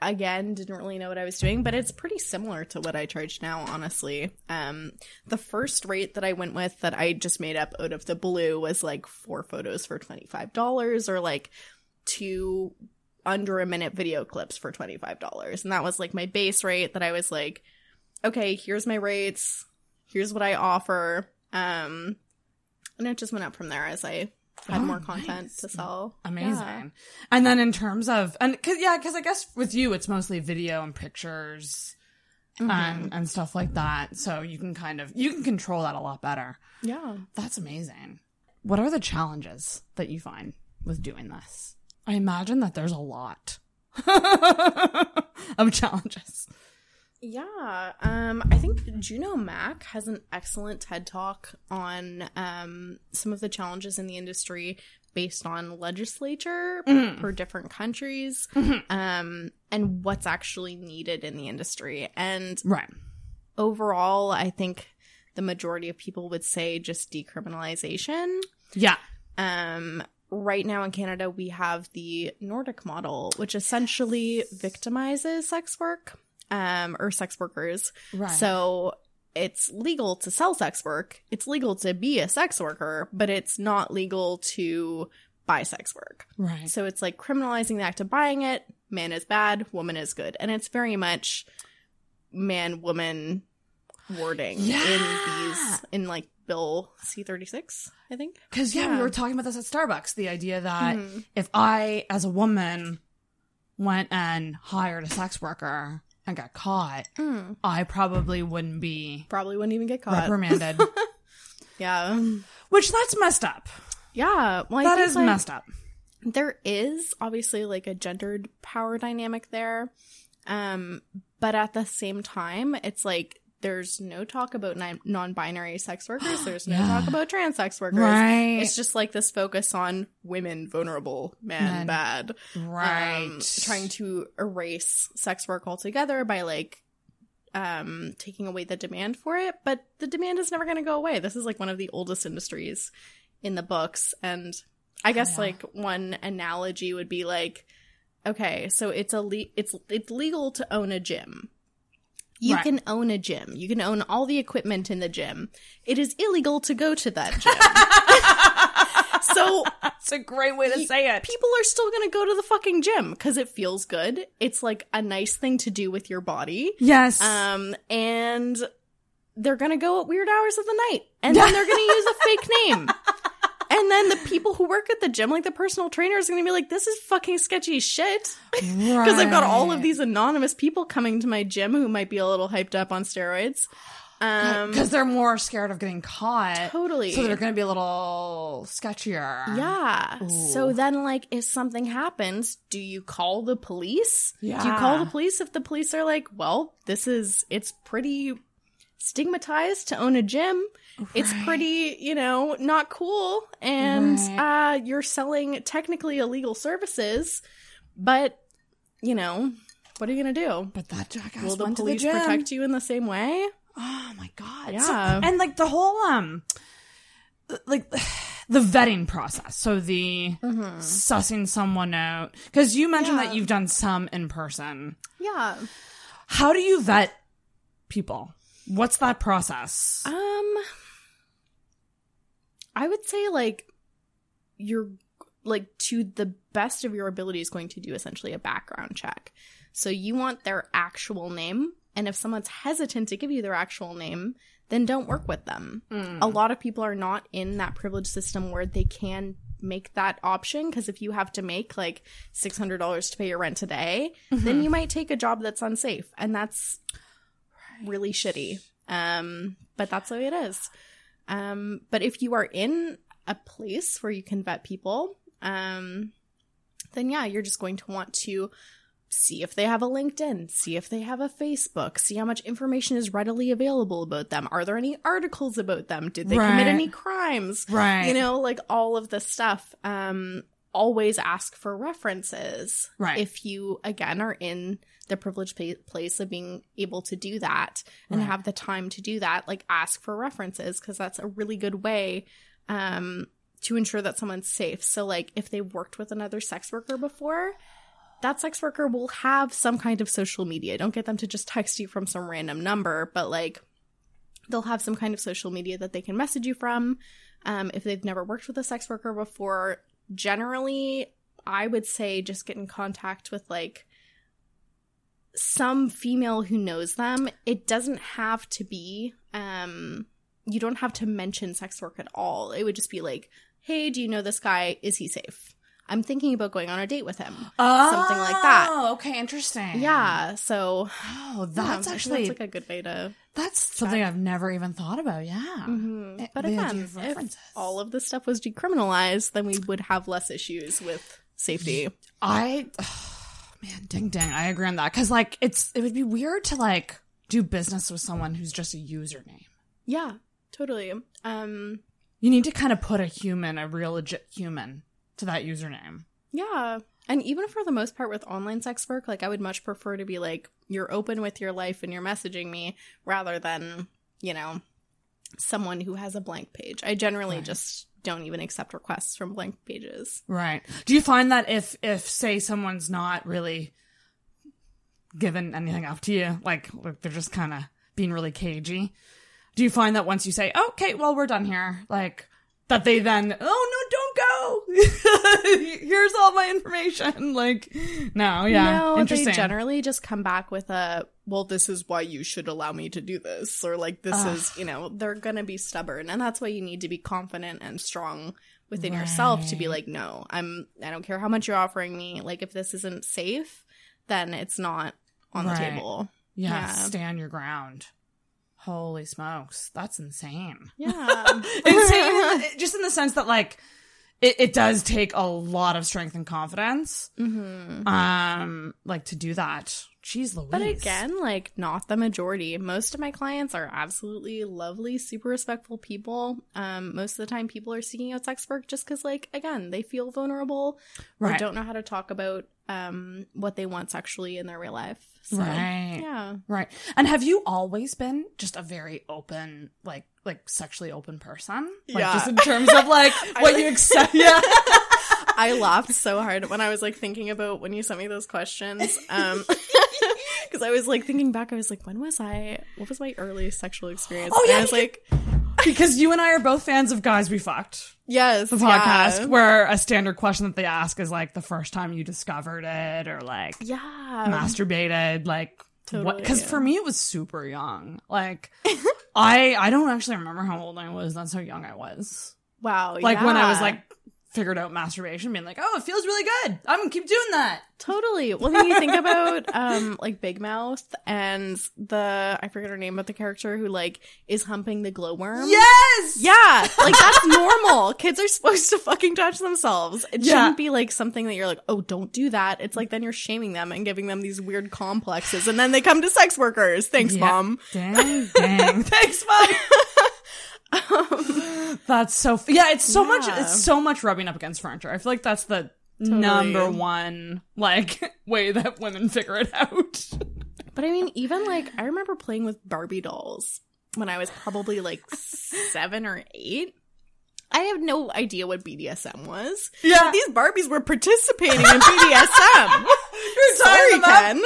again, didn't really know what I was doing, but it's pretty similar to what I charge now, honestly. Um, the first rate that I went with that I just made up out of the blue was like four photos for twenty-five dollars, or like two under a minute video clips for twenty-five dollars. And that was like my base rate that I was like, okay, here's my rates. Here's what I offer. Um, and it just went up from there as I had oh, more content nice. to sell. Amazing. Yeah. And then in terms of, and cause, yeah, because I guess with you, it's mostly video and pictures mm-hmm. um, and stuff like that. So you can kind of, you can control that a lot better. Yeah. That's amazing. What are the challenges that you find with doing this? I imagine that there's a lot of challenges. Yeah. Um, I think Juno Mac has an excellent TED Talk on um, some of the challenges in the industry based on legislature mm-hmm. for different countries mm-hmm. um, and what's actually needed in the industry. And right. overall, I think the majority of people would say just decriminalization. Yeah. Um. Right now in Canada, we have the Nordic model, which essentially victimizes sex work um, or sex workers. Right. So it's legal to sell sex work. It's legal to be a sex worker, but it's not legal to buy sex work. Right. So it's like criminalizing the act of buying it. Man is bad. Woman is good. And it's very much man-woman wording yeah. in these in like Bill C thirty-six, I think. Because, yeah, yeah, we were talking about this at Starbucks, the idea that mm-hmm. if I, as a woman, went and hired a sex worker and got caught, mm. I probably wouldn't be... Probably wouldn't even get caught. Reprimanded. yeah. Which, that's messed up. Yeah. Well, I that think, is like, messed up. There is, obviously, like, a gendered power dynamic there. Um, but at the same time, it's like... There's no talk about non-binary sex workers. There's no yeah. talk about trans sex workers. Right. It's just like this focus on women vulnerable, men, men. bad. Right. Um, trying to erase sex work altogether by like um, taking away the demand for it. But the demand is never going to go away. This is like one of the oldest industries in the books. And I guess yeah. like one analogy would be like, okay, so it's a le- it's it's legal to own a gym. You right. can own a gym. You can own all the equipment in the gym. It is illegal to go to that gym. So that's a great way to y- say it. People are still going to go to the fucking gym because it feels good. It's like a nice thing to do with your body. Yes. Um, and they're going to go at weird hours of the night. And then they're going to use a fake name. And then the people who work at the gym, like the personal trainer, is going to be like, this is fucking sketchy shit. Because right. I've got all of these anonymous people coming to my gym who might be a little hyped up on steroids. Because um, they're more scared of getting caught. Totally. So they're going to be a little sketchier. Yeah. Ooh. So then, like, if something happens, do you call the police? Yeah. Do you call the police if the police are like, well, this is, it's pretty... stigmatized to own a gym. Right. It's pretty, you know, not cool. And right. uh, you're selling technically illegal services, but, you know, what are you going to do? But that jackass Will the went police to the gym. Protect you in the same way? Oh, my God. Yeah. So, and, like, the whole, um, like, the vetting process. So the mm-hmm. sussing someone out. Because you mentioned yeah. that you've done some in person. Yeah. How do you vet people? What's that process? Um, I would say, like, you're, like, to the best of your ability is going to do essentially a background check. So you want their actual name, and if someone's hesitant to give you their actual name, then don't work with them. Mm. A lot of people are not in that privilege system where they can make that option, because if you have to make, like, six hundred dollars to pay your rent today, mm-hmm. then you might take a job that's unsafe, and that's... really shitty, um but that's the way it is. Um but if you are in a place where you can vet people, um then yeah, you're just going to want to see if they have a LinkedIn, see if they have a Facebook, see how much information is readily available about them. Are there any articles about them? Did they right. commit any crimes? Right. You know, like all of this stuff. Um always ask for references. Right. If you, again, are in the privileged pa- place of being able to do that and right. have the time to do that, like ask for references, because that's a really good way um, to ensure that someone's safe. So like if they worked with another sex worker before, that sex worker will have some kind of social media. Don't get them to just text you from some random number, but like they'll have some kind of social media that they can message you from. Um, if they've never worked with a sex worker before, generally, I would say just get in contact with like some female who knows them. It doesn't have to be, um, you don't have to mention sex work at all. It would just be like, hey, do you know this guy? Is he safe? I'm thinking about going on a date with him. Oh, something like that. Oh, okay, interesting. Yeah, so oh, that's yeah, actually that's like a good way to. That's check. Something I've never even thought about. Yeah, mm-hmm. it, but again, if all of this stuff was decriminalized, then we would have less issues with safety. I, oh, man, ding dang, I agree on that, because like it's it would be weird to like do business with someone who's just a username. Yeah, totally. Um, you need to kind of put a human, a real legit human. To that username. Yeah. And even for the most part with online sex work, like I would much prefer to be like, you're open with your life and you're messaging me, rather than, you know, someone who has a blank page. I generally right. just don't even accept requests from blank pages. Right. Do you find that if, if say someone's not really giving anything up to you, like they're just kind of being really cagey, do you find that once you say, oh, okay, well, we're done here, like that they then, oh, no, don't. Here's all my information. Like, no, yeah. No, interesting. They generally just come back with a, well, this is why you should allow me to do this. Or like, this Ugh. is, you know, they're going to be stubborn. And that's why you need to be confident and strong within right. yourself to be like, no, I'm, I don't care how much you're offering me. Like, if this isn't safe, then it's not on right. the table. Yeah, yeah. Stand your ground. Holy smokes. That's insane. Yeah. Insane. Just in the sense that like, It, it does take a lot of strength and confidence, mm-hmm. um, like, to do that. Jeez Louise. But again, like, not the majority. Most of my clients are absolutely lovely, super respectful people. Um, most of the time, people are seeking out sex work just because, like, again, they feel vulnerable right. or don't know how to talk about um what they want sexually in their real life. So, right. Yeah. Right. And have you always been just a very open, like, like sexually open person? Like, yeah. Just in terms of like what I, you accept. Yeah. I laughed so hard when I was like thinking about when you sent me those questions. Um, because I was like thinking back, I was like, when was I? What was my earliest sexual experience? Oh yeah. And I was like, because you and I are both fans of Guys We Fucked. Yes. The podcast yeah. where a standard question that they ask is like the first time you discovered it or like yeah. masturbated. Like, totally, what? Because yeah. for me, it was super young. Like, I I don't actually remember how old I was. That's how young I was. Wow. Like yeah. when I was like figured out masturbation, being like, oh, it feels really good. I'm going to keep doing that. Totally. Well, then you think about um, like Big Mouth and the, I forget her name, but the character who like is humping the glowworm. Yes! Yeah. Like that's normal. Kids are supposed to fucking touch themselves. It yeah. shouldn't be like something that you're like, oh, don't do that. It's like then you're shaming them and giving them these weird complexes. And then they come to sex workers. Thanks, yeah. Mom. Dang, dang. Thanks, Mom. Um, that's so f- yeah it's so yeah. much it's so much rubbing up against furniture. I feel like that's the totally. number one like way that women figure it out. But I mean, even like I remember playing with Barbie dolls when I was probably like seven or eight. I have no idea what B D S M was. Yeah, but these Barbies were participating in B D S M. You're sorry, Ken.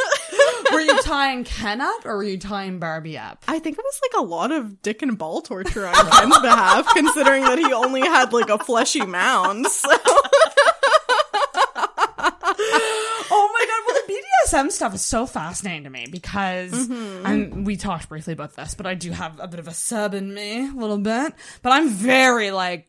Were you tying Ken up or were you tying Barbie up? I think it was like a lot of dick and ball torture on Ken's behalf, considering that he only had like a fleshy mound. So. Oh my god! Well, the B D S M stuff is so fascinating to me because, mm-hmm. and we talked briefly about this, but I do have a bit of a sub in me, a little bit. But I'm very like.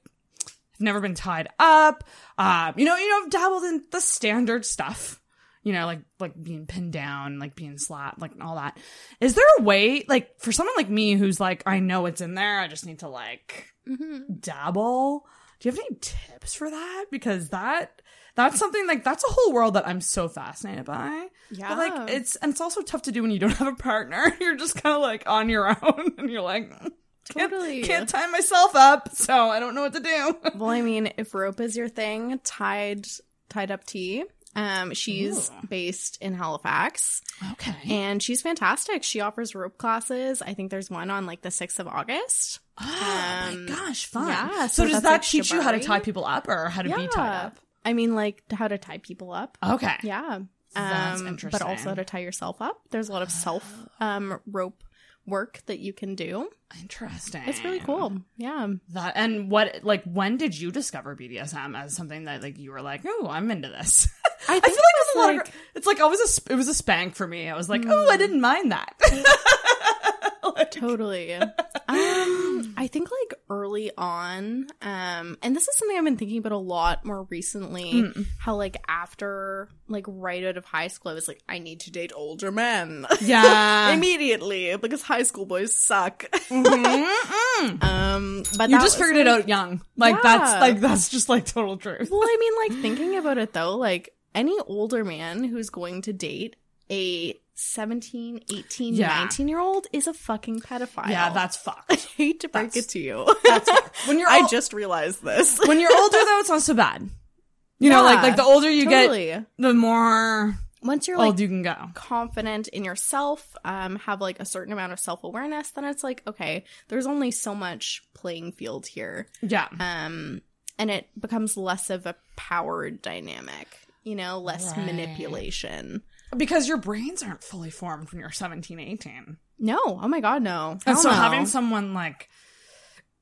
Never been tied up. Um, you know, you know, I've dabbled in the standard stuff. You know, like like being pinned down, like being slapped, like all that. Is there a way, like, for someone like me who's like, I know it's in there, I just need to like mm-hmm. dabble. Do you have any tips for that? Because that that's something like that's a whole world that I'm so fascinated by. Yeah, but, like it's and it's also tough to do when you don't have a partner. You're just kind of like on your own, and you're like. Totally. Can't, can't tie myself up, so I don't know what to do. Well, I mean, if rope is your thing, tied Tied Up Tea. Um, she's Ooh. based in Halifax. Okay. And she's fantastic. She offers rope classes. I think there's one on like the sixth of August. Oh um, my gosh, fun. Yeah, so, so does that teach you how to tie people up or how to yeah. be tied up? I mean, like how to tie people up. Okay. Yeah. That's um, interesting. But also how to tie yourself up. There's a lot of self um, rope work that you can do. Interesting. It's really cool. Yeah. That and what like when did you discover B D S M as something that like you were like, oh, I'm into this? I, think I feel like it was a like, lot of, it's like always a, it was a spank for me. I was like, mm, oh, I didn't mind that. Like, totally. um, I think like early on, um, and this is something I've been thinking about a lot more recently, mm. how like after like right out of high school, I was like, I need to date older men. Yeah. Immediately, because high school boys suck. Mm-hmm. Mm. Um, but you just figured like, it out young. Like yeah. that's like, that's just like total truth. Well, I mean like thinking about it though, like, any older man who's going to date a seventeen, eighteen, yeah. nineteen-year-old is a fucking pedophile. Yeah, that's fucked. I hate to break that's, it to you. That's when you're. All, I just realized this. When you're older, though, it's not so bad. You yeah, know, like like the older you totally. get, the more once you're old like, you can go. Confident in yourself, um, have like a certain amount of self-awareness, then it's like, okay, there's only so much playing field here. Yeah. Um, and it becomes less of a power dynamic. You know, less right. manipulation. Because your brains aren't fully formed when you're seventeen, eighteen. No. Oh, my God, no. And so know. having someone, like,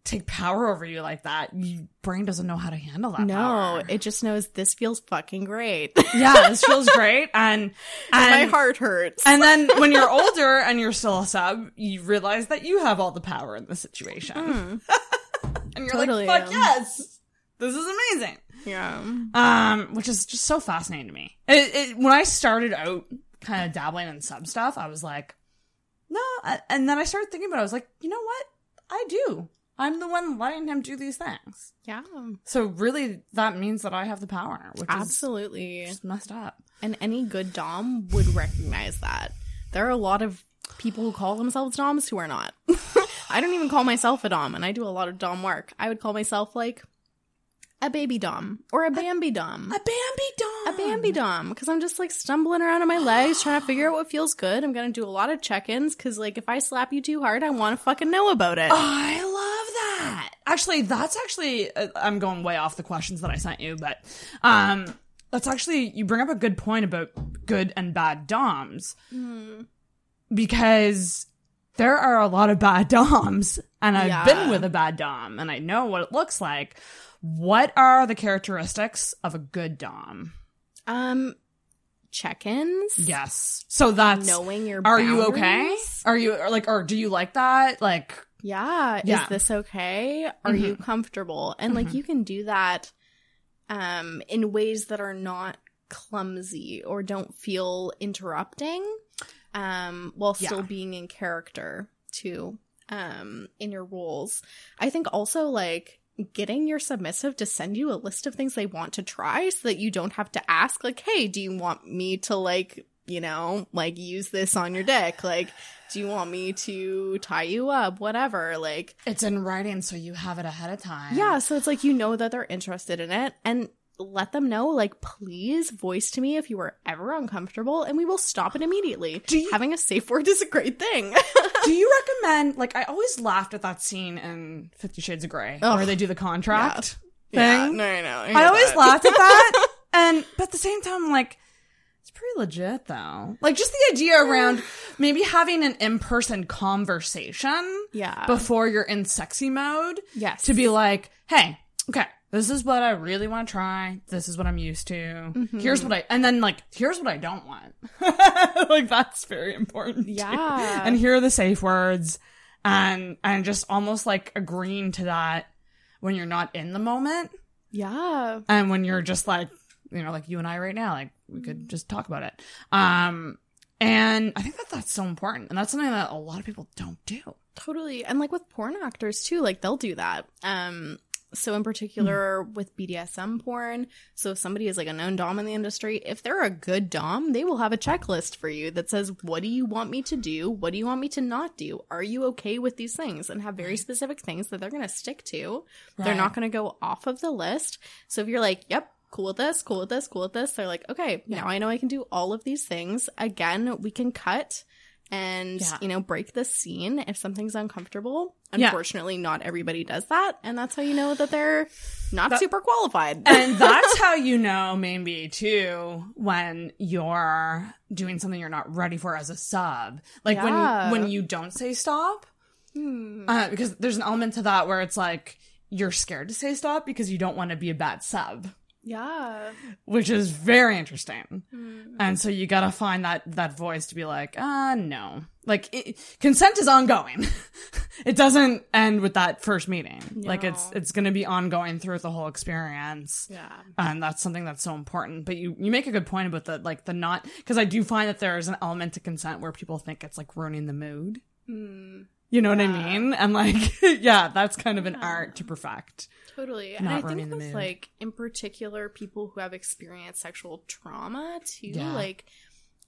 take power over you like that, your brain doesn't know how to handle that No, power. It just knows this feels fucking great. Yeah, this feels great. And, and my heart hurts. And then when you're older and you're still a sub, you realize that you have all the power in the situation. Mm. And you're totally. like, fuck yes. This is amazing. Yeah. Um, which is just so fascinating to me. It, it, when I started out kind of dabbling in sub stuff, I was like, no. I, and then I started thinking about it. I was like, you know what? I do. I'm the one letting him do these things. Yeah. So really, that means that I have the power, which Absolutely. is just messed up. And any good dom would recognize that. There are a lot of people who call themselves doms who are not. I don't even call myself a dom, and I do a lot of dom work. I would call myself, like, a baby dom or a Bambi dom. A, a Bambi dom. A Bambi dom. Because I'm just like stumbling around on my legs trying to figure out what feels good. I'm going to do a lot of check-ins because like if I slap you too hard, I want to fucking know about it. Oh, I love that. Actually, that's actually uh, – I'm going way off the questions that I sent you. But um, that's actually – you bring up a good point about good and bad doms mm. because there are a lot of bad doms and I've yeah. been with a bad dom and I know what it looks like. What are the characteristics of a good dom? Um, check-ins. Yes. So that's knowing your boundaries. Are you okay? Are you or like, or do you like that? Like, yeah. yeah. Is this okay? Are mm-hmm. you comfortable? And mm-hmm. like, you can do that, um, in ways that are not clumsy or don't feel interrupting, um, while still yeah. being in character too, um, in your roles. I think also like. Getting your submissive to send you a list of things they want to try so that you don't have to ask, like, hey, do you want me to, like, you know, like, use this on your dick? Like, do you want me to tie you up? Whatever, like. It's in writing, so you have it ahead of time. Yeah, so it's like you know that they're interested in it. And let them know, like, please voice to me if you are ever uncomfortable, and we will stop it immediately. Do you- Having a safe word is a great thing. Do you recommend, like, I always laughed at that scene in Fifty Shades of Grey Ugh. where they do the contract yeah. thing. Yeah, no, no, I know. I always that. laughed at that. And, but at the same time, like, it's pretty legit, though. Like, just the idea around maybe having an in-person conversation yeah. before you're in sexy mode. Yes. To be like, hey, okay, this is what I really want to try. This is what I'm used to. Mm-hmm. Here's what I... And then, like, here's what I don't want. Like, that's very important. Yeah. Too. And here are the safe words. And and just almost, like, agreeing to that when you're not in the moment. Yeah. And when you're just, like, you know, like you and I right now. Like, we could just talk about it. Um, and I think that that's so important. And that's something that a lot of people don't do. Totally. And, like, with porn actors, too. Like, they'll do that. Um... So in particular with B D S M porn, so if somebody is like a known dom in the industry, if they're a good dom, they will have a checklist for you that says, what do you want me to do? What do you want me to not do? Are you okay with these things? And have very specific things that they're going to stick to. Right. They're not going to go off of the list. So if you're like, yep, cool with this, cool with this, cool with this. They're like, okay, yeah. now I know I can do all of these things. Again, we can cut and, yeah. you know, break the scene if something's uncomfortable. Unfortunately, yeah. not everybody does that. And that's how you know that they're not that, super qualified. And that's how you know maybe, too, when you're doing something you're not ready for as a sub. Like yeah. when when you don't say stop. Hmm. Uh, because there's an element to that where it's like you're scared to say stop because you don't want to be a bad sub. Yeah. Which is very interesting. Mm-hmm. And so you got to find that, that voice to be like, ah, uh, no. Like, it, consent is ongoing. It doesn't end with that first meeting. No. Like, it's it's going to be ongoing throughout the whole experience. Yeah. And that's something that's so important. But you, you make a good point about the, like, the not... Because I do find that there's an element to consent where people think it's, like, ruining the mood. Mm. You know yeah. what I mean? And, like, yeah, that's kind of an yeah. art to perfect. Totally. Not and I think with, like, in particular, people who have experienced sexual trauma, too, yeah. like,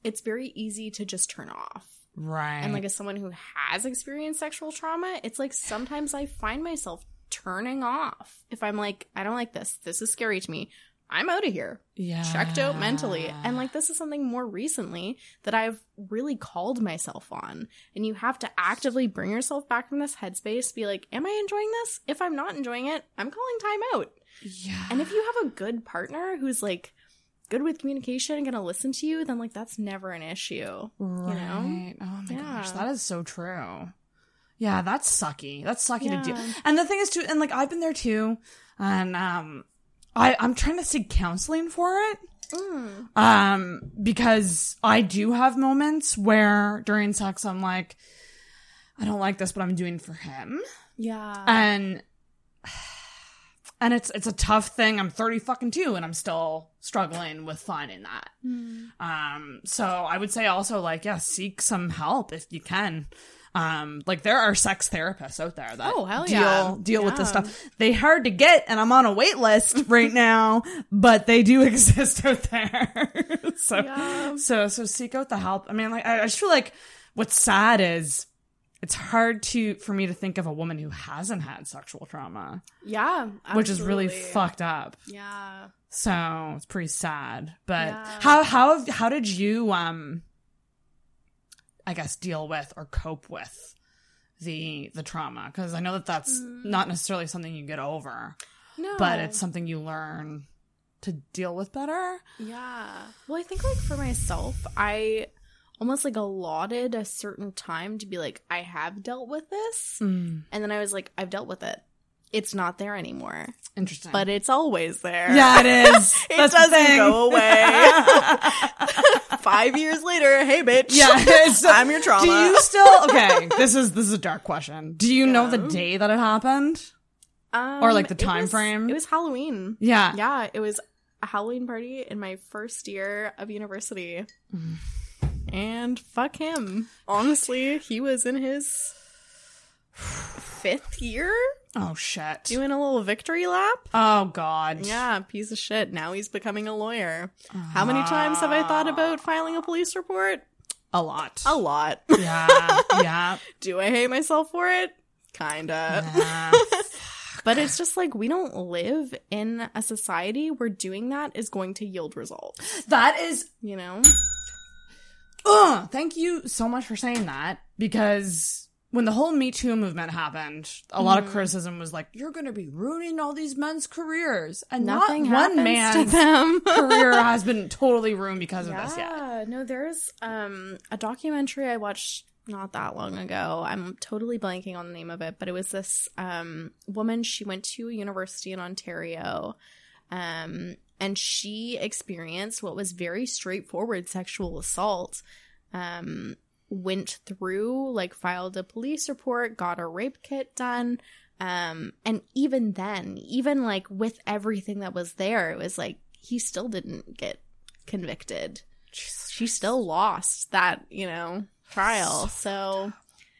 it's very easy to just turn off. Right. And, like, as someone who has experienced sexual trauma, it's, like, sometimes I find myself turning off. If I'm like, I don't like this. This is scary to me. I'm out of here. Yeah. Checked out mentally. And, like, this is something more recently that I've really called myself on. And you have to actively bring yourself back from this headspace, be like, am I enjoying this? If I'm not enjoying it, I'm calling time out. Yeah. And if you have a good partner who's, like, good with communication and going to listen to you, then, like, that's never an issue. Right. You know? Oh, my yeah. gosh. That is so true. Yeah, that's sucky. That's sucky yeah. to do. And the thing is, too, and, like, I've been there, too. And, um... I, I'm trying to seek counseling for it mm. um, because I do have moments where during sex I'm like, I don't like this, but I'm doing it for him. Yeah. And and it's it's a tough thing. I'm thirty fucking two and I'm still struggling with finding that. Mm. Um, so I would say also, like, yeah, seek some help if you can. Um, like, there are sex therapists out there that oh, hell yeah. deal deal yeah. with this stuff. They hard to get, and I'm on a wait list right now, but they do exist out there. so, yeah. so, so seek out the help. I mean, like, I, I just feel like what's sad is it's hard to for me to think of a woman who hasn't had sexual trauma. Yeah, absolutely. Which is really fucked up. Yeah. So it's pretty sad. But yeah. how how how did you um? I guess, deal with or cope with the the trauma? Because I know that that's mm. not necessarily something you get over. No. But it's something you learn to deal with better. Yeah. Well, I think, like, for myself, I almost, like, allotted a certain time to be like, I have dealt with this. Mm. And then I was like, I've dealt with it. It's not there anymore. Interesting. But it's always there. Yeah, it is. it That's doesn't go away. Five years later, hey, bitch. Yeah. So, I'm your trauma. Do you still... Okay, this is this is a dark question. Do you yeah. know the day that it happened? Um, or, like, the time it was, frame? It was Halloween. Yeah. Yeah, it was a Halloween party in my first year of university. Mm. And fuck him. Honestly, he was in his fifth year? Oh, shit. Doing a little victory lap. Oh, God. Yeah, piece of shit. Now he's becoming a lawyer. Uh, How many times have I thought about filing a police report? A lot. A lot. Yeah, yeah. Do I hate myself for it? Kinda. Nah. But it's just like, we don't live in a society where doing that is going to yield results. That is... You know? Ugh, thank you so much for saying that, because... When the whole Me Too movement happened, a lot mm. of criticism was like, you're going to be ruining all these men's careers. And Nothing not one man's career has been totally ruined because yeah. of this yet. Yeah, no, there's um, a documentary I watched not that long ago. I'm totally blanking on the name of it, but it was this um, woman. She went to a university in Ontario, um, and she experienced what was very straightforward sexual assault. Um went through, like, filed a police report, got a rape kit done, um, and even then, even, like, with everything that was there, it was like, he still didn't get convicted. Jesus. She still lost that, you know, trial. So,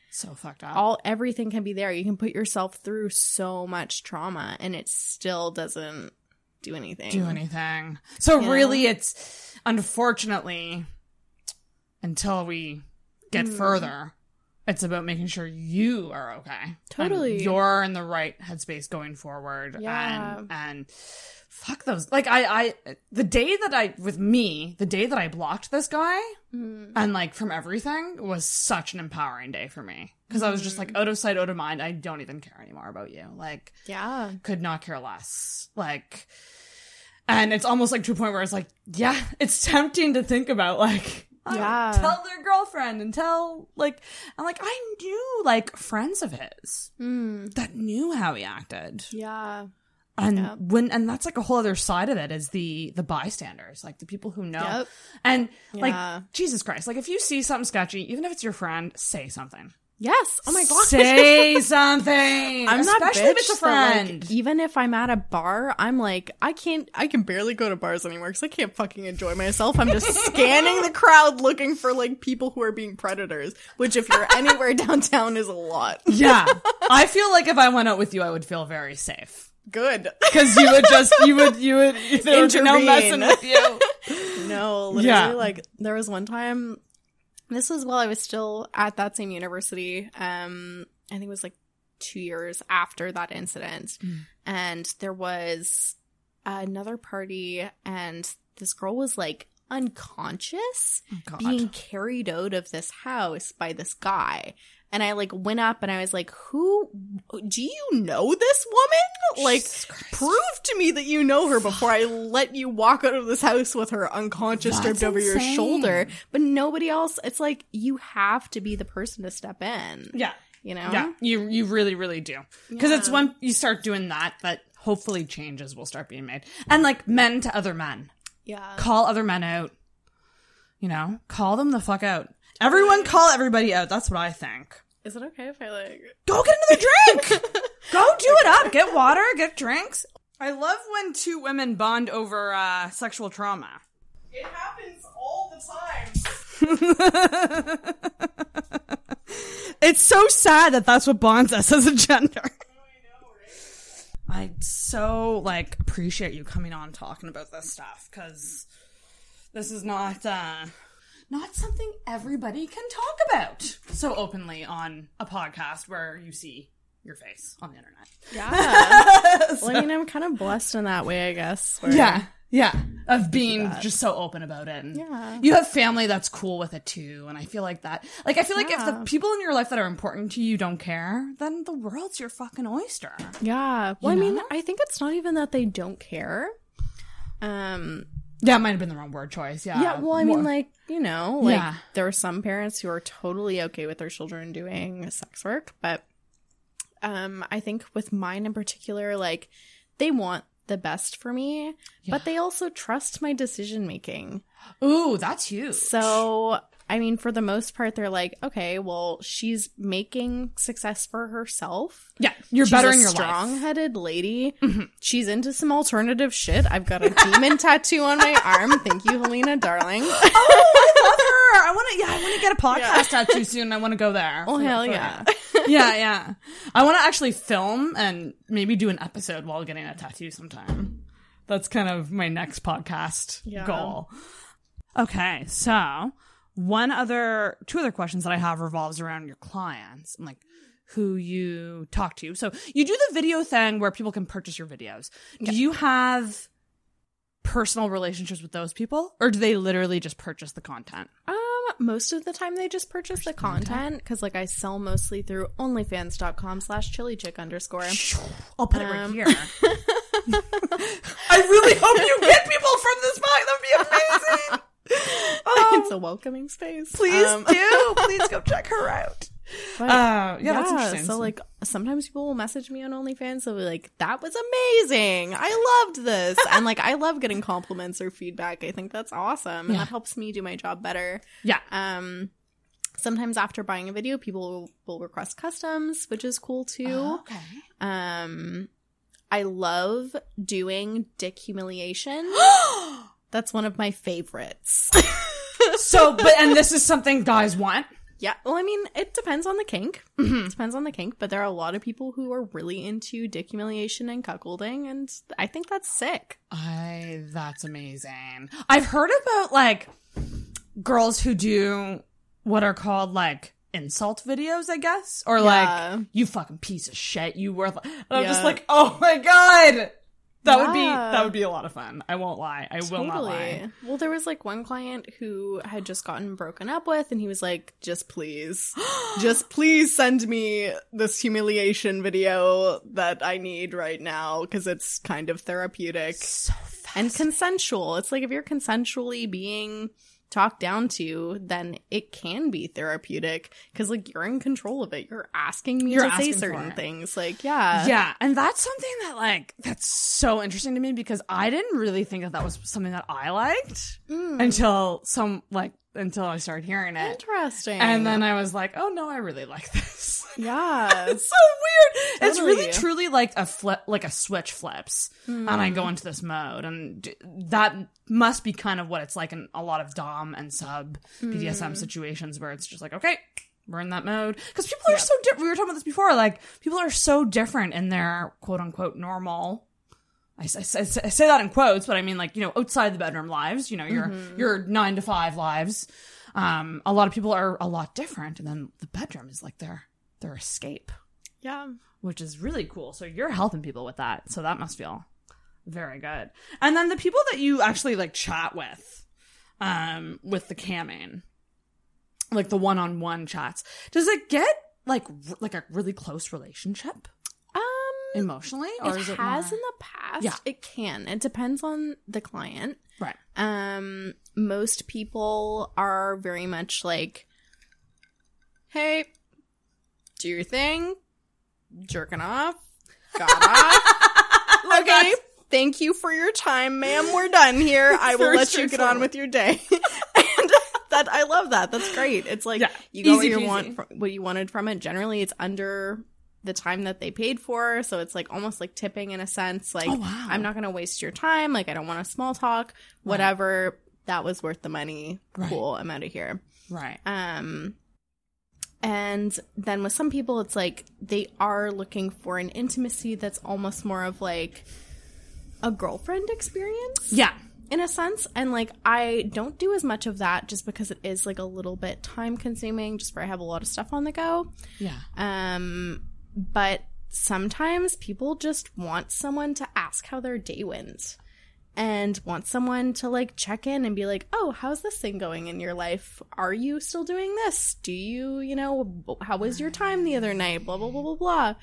so, so fucked up. All, everything can be there. You can put yourself through so much trauma, and it still doesn't do anything. Do anything. So, you really, know? It's, unfortunately, until we... get further It's about making sure you are okay. Totally. You're in the right headspace going forward. Yeah. And, and fuck those. Like, I, I, the day that I, with me, the day that I blocked this guy mm. and, like, from everything was such an empowering day for me. Because mm. I was just, like, out of sight, out of mind. I don't even care anymore about you. Like, yeah. Could not care less. Like, and it's almost, like, to a point where it's, like, yeah, it's tempting to think about, like, yeah. Tell their girlfriend and tell, like, I'm like, I knew, like, friends of his mm. that knew how he acted. Yeah. And yeah. when, and that's, like, a whole other side of it is the, the bystanders, like, the people who know. Yep. And, yeah. like, Jesus Christ, like, if you see something sketchy, even if it's your friend, say something. Yes. Oh, my God. Say something. I'm not especially bitch, if it's a friend. Like, even if I'm at a bar, I'm like, I can't, I can barely go to bars anymore because I can't fucking enjoy myself. I'm just scanning the crowd looking for, like, people who are being predators, which if you're anywhere downtown is a lot. Yeah. I feel like if I went out with you, I would feel very safe. Good. Because you would just, you would, you would, there would be no messing with you. No, literally, yeah. Like, there was one time. This was while I was still at that same university. Um, I think it was like two years after that incident. Mm. And there was another party and this girl was like unconscious, oh, being carried out of this house by this guy. And I like went up and I was like, who – do you know this woman? Like, prove to me that you know her before I let you walk out of this house with her unconscious that's stripped over insane. Your shoulder. But nobody else – it's like you have to be the person to step in. Yeah. You know? Yeah. You, you really, really do. Because yeah. it's when you start doing that that hopefully changes will start being made. And like men to other men. Yeah. Call other men out. You know? Call them the fuck out. Everyone call everybody out. That's what I think. Is it okay if I, like... Go get another drink! Go do it up! Get water, get drinks. I love when two women bond over uh, sexual trauma. It happens all the time. It's so sad that that's what bonds us as a gender. I know, right? I so, like, appreciate you coming on talking about this stuff, because this is not... Uh, Not something everybody can talk about so openly on a podcast where you see your face on the internet. Yeah. So, well, I mean, I'm kind of blessed in that way, I guess. Yeah. Yeah. Of being just so open about it. And yeah. You have family that's cool with it, too. And I feel like that. Like, I feel like yeah. if the people in your life that are important to you don't care, then the world's your fucking oyster. Yeah. Well, you I know? mean, I think it's not even that they don't care. Um... Yeah, it might have been the wrong word choice. Yeah. Yeah, well, I mean, More. like, you know, like, yeah. there are some parents who are totally okay with their children doing sex work. But um, I think with mine in particular, like, they want the best for me. Yeah. But they also trust my decision making. Ooh, that's huge. So, I mean, for the most part, they're like, okay, well, she's making success for herself. Yeah, you're better in your life. She's a strong-headed lady. Mm-hmm. She's into some alternative shit. I've got a demon tattoo on my arm. Thank you, Helena, darling. Oh, I love her. I want to. Yeah, I want to get a podcast yeah. tattoo soon. I want to go there. Oh, hell yeah. Yeah, yeah. I want to actually film and maybe do an episode while getting a tattoo sometime. That's kind of my next podcast yeah. goal. Okay, so. One other, two other questions that I have revolves around your clients and like who you talk to. So you do the video thing where people can purchase your videos. Do yeah. you have personal relationships with those people or do they literally just purchase the content? Um, most of the time they just purchase the content because like I sell mostly through OnlyFans.com slash chilichick underscore. I'll put it um, right here. I really hope you get people from this box. That would be amazing. Um, it's a welcoming space. Please um, do. Please go check her out. But, uh, yeah, yeah, that's interesting. So, like, sometimes people will message me on OnlyFans. They'll be like, that was amazing. I loved this. And, like, I love getting compliments or feedback. I think that's awesome. And yeah. that helps me do my job better. Yeah. Um. Sometimes after buying a video, people will request customs, which is cool, too. Oh, okay. Um, I love doing dick humiliation. That's one of my favorites. So, but, and this is something guys want? Yeah. Well, I mean, it depends on the kink. Mm-hmm. It depends on the kink, but there are a lot of people who are really into dick humiliation and cuckolding, and I think that's sick. I, that's amazing. I've heard about, like, girls who do what are called, like, insult videos, I guess, or yeah. like, you fucking piece of shit, you worth. And I'm yeah. just like, oh my god, that yeah. would be that would be a lot of fun. I won't lie, I totally. will not lie. Well, there was like one client who had just gotten broken up with, and he was like, just please, just please send me this humiliation video that I need right now, because it's kind of therapeutic so and consensual. It's like, if you're consensually being talked down to, then it can be therapeutic, because like, you're in control of it, you're asking me you're to asking say certain things, like yeah yeah and that's something that like, that's so interesting to me, because I didn't really think that that was something that I liked mm. until some like until I started hearing it. Interesting. And then I was like, oh no, I really like this. Yeah. It's so weird. Totally. It's really truly like a flip, like a switch flips mm. and I go into this mode, and d- that must be kind of what it's like in a lot of Dom and sub mm. B D S M situations, where it's just like, okay, we're in that mode. Because people are yep. so different. We were talking about this before, like, people are so different in their quote unquote normal, I say, I say that in quotes, but I mean, like, you know, outside the bedroom lives, you know, your mm-hmm. your nine to five lives. Um, a lot of people are a lot different, and then the bedroom is like their their escape. Yeah, which is really cool. So you're helping people with that, so that must feel very good. And then the people that you actually like chat with, um, with the camming, like the one on one chats, does it get like r- like a really close relationship? Emotionally, or it is it has more... in the past. Yeah. It can. It depends on the client, right? Um, most people are very much like, "Hey, do your thing, jerking off, got off." Okay, thank you for your time, ma'am. We're done here. I will let you get on with your day. And that I love that. That's great. It's like yeah. you got what you want, from, what you wanted from it. Generally, it's under the time that they paid for, so it's like almost like tipping in a sense, like oh, wow. I'm not gonna waste your time, like I don't want to small talk, whatever right. that was worth the money, right. cool, I'm out of here, right? Um and then with some people it's like they are looking for an intimacy that's almost more of like a girlfriend experience, yeah, in a sense. And like, I don't do as much of that, just because it is like a little bit time consuming, just where I have a lot of stuff on the go, yeah. um But sometimes people just want someone to ask how their day went, and want someone to like check in and be like, oh, how's this thing going in your life? Are you still doing this? Do you, you know, how was your time the other night? Blah, blah, blah, blah, blah.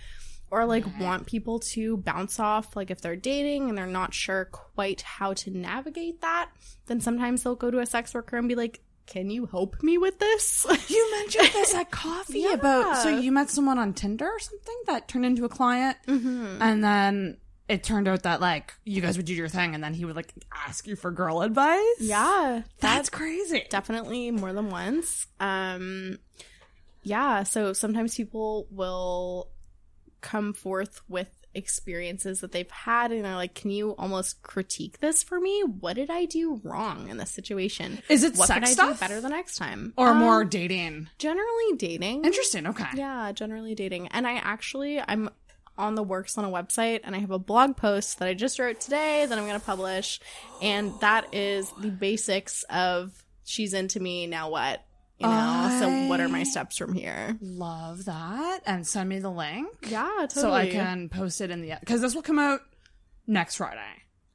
Or like want people to bounce off, like if they're dating and they're not sure quite how to navigate that, then sometimes they'll go to a sex worker and be like, can you help me with this? You mentioned this at coffee yeah. about, so you met someone on Tinder or something that turned into a client, mm-hmm. and then it turned out that like you guys would do your thing, and then he would like ask you for girl advice. Yeah, that's, that's crazy. Definitely more than once. Um, yeah, so sometimes people will come forth with experiences that they've had, and they're like, can you almost critique this for me? What did I do wrong in this situation? Is it what sex could I stuff do better the next time, or um, more dating? Generally dating. Interesting. Okay. Yeah, generally dating. And I actually, I'm on the works on a website, and I have a blog post that I just wrote today that I'm going to publish, and that is the basics of she's into me, now what? You know, so what are my steps from here? Love that. And send me the link. Yeah, totally. So I can post it in the, because this will come out next Friday.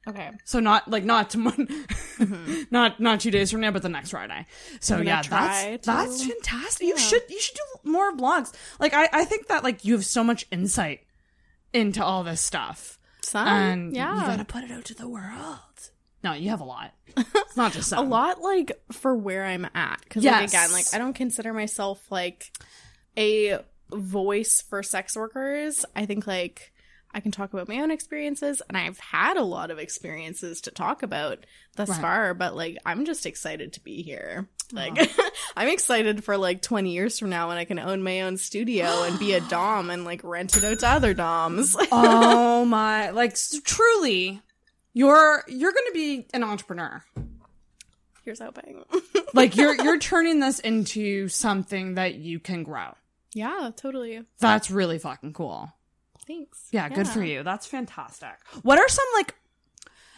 Okay. So not like not tomorrow, mm-hmm. not not two days from now, but the next Friday. So yeah, that's to... that's fantastic. Yeah. You should you should do more blogs. Like I I think that like you have so much insight into all this stuff. Some, and yeah, you gotta put it out to the world. No, you have a lot. It's not just some. A lot, like, for where I'm at. Because, yes. like, again, like, I don't consider myself, like, a voice for sex workers. I think, like, I can talk about my own experiences, and I've had a lot of experiences to talk about thus right. far, but, like, I'm just excited to be here. Like, oh. I'm excited for, like, twenty years from now when I can own my own studio and be a dom and, like, rent it out to other doms. Oh, my. Like, truly... You're you're going to be an entrepreneur. Here's hoping. Like you're you're turning this into something that you can grow. Yeah, totally. That's really fucking cool. Thanks. Yeah, yeah, good for you. That's fantastic. What are some like,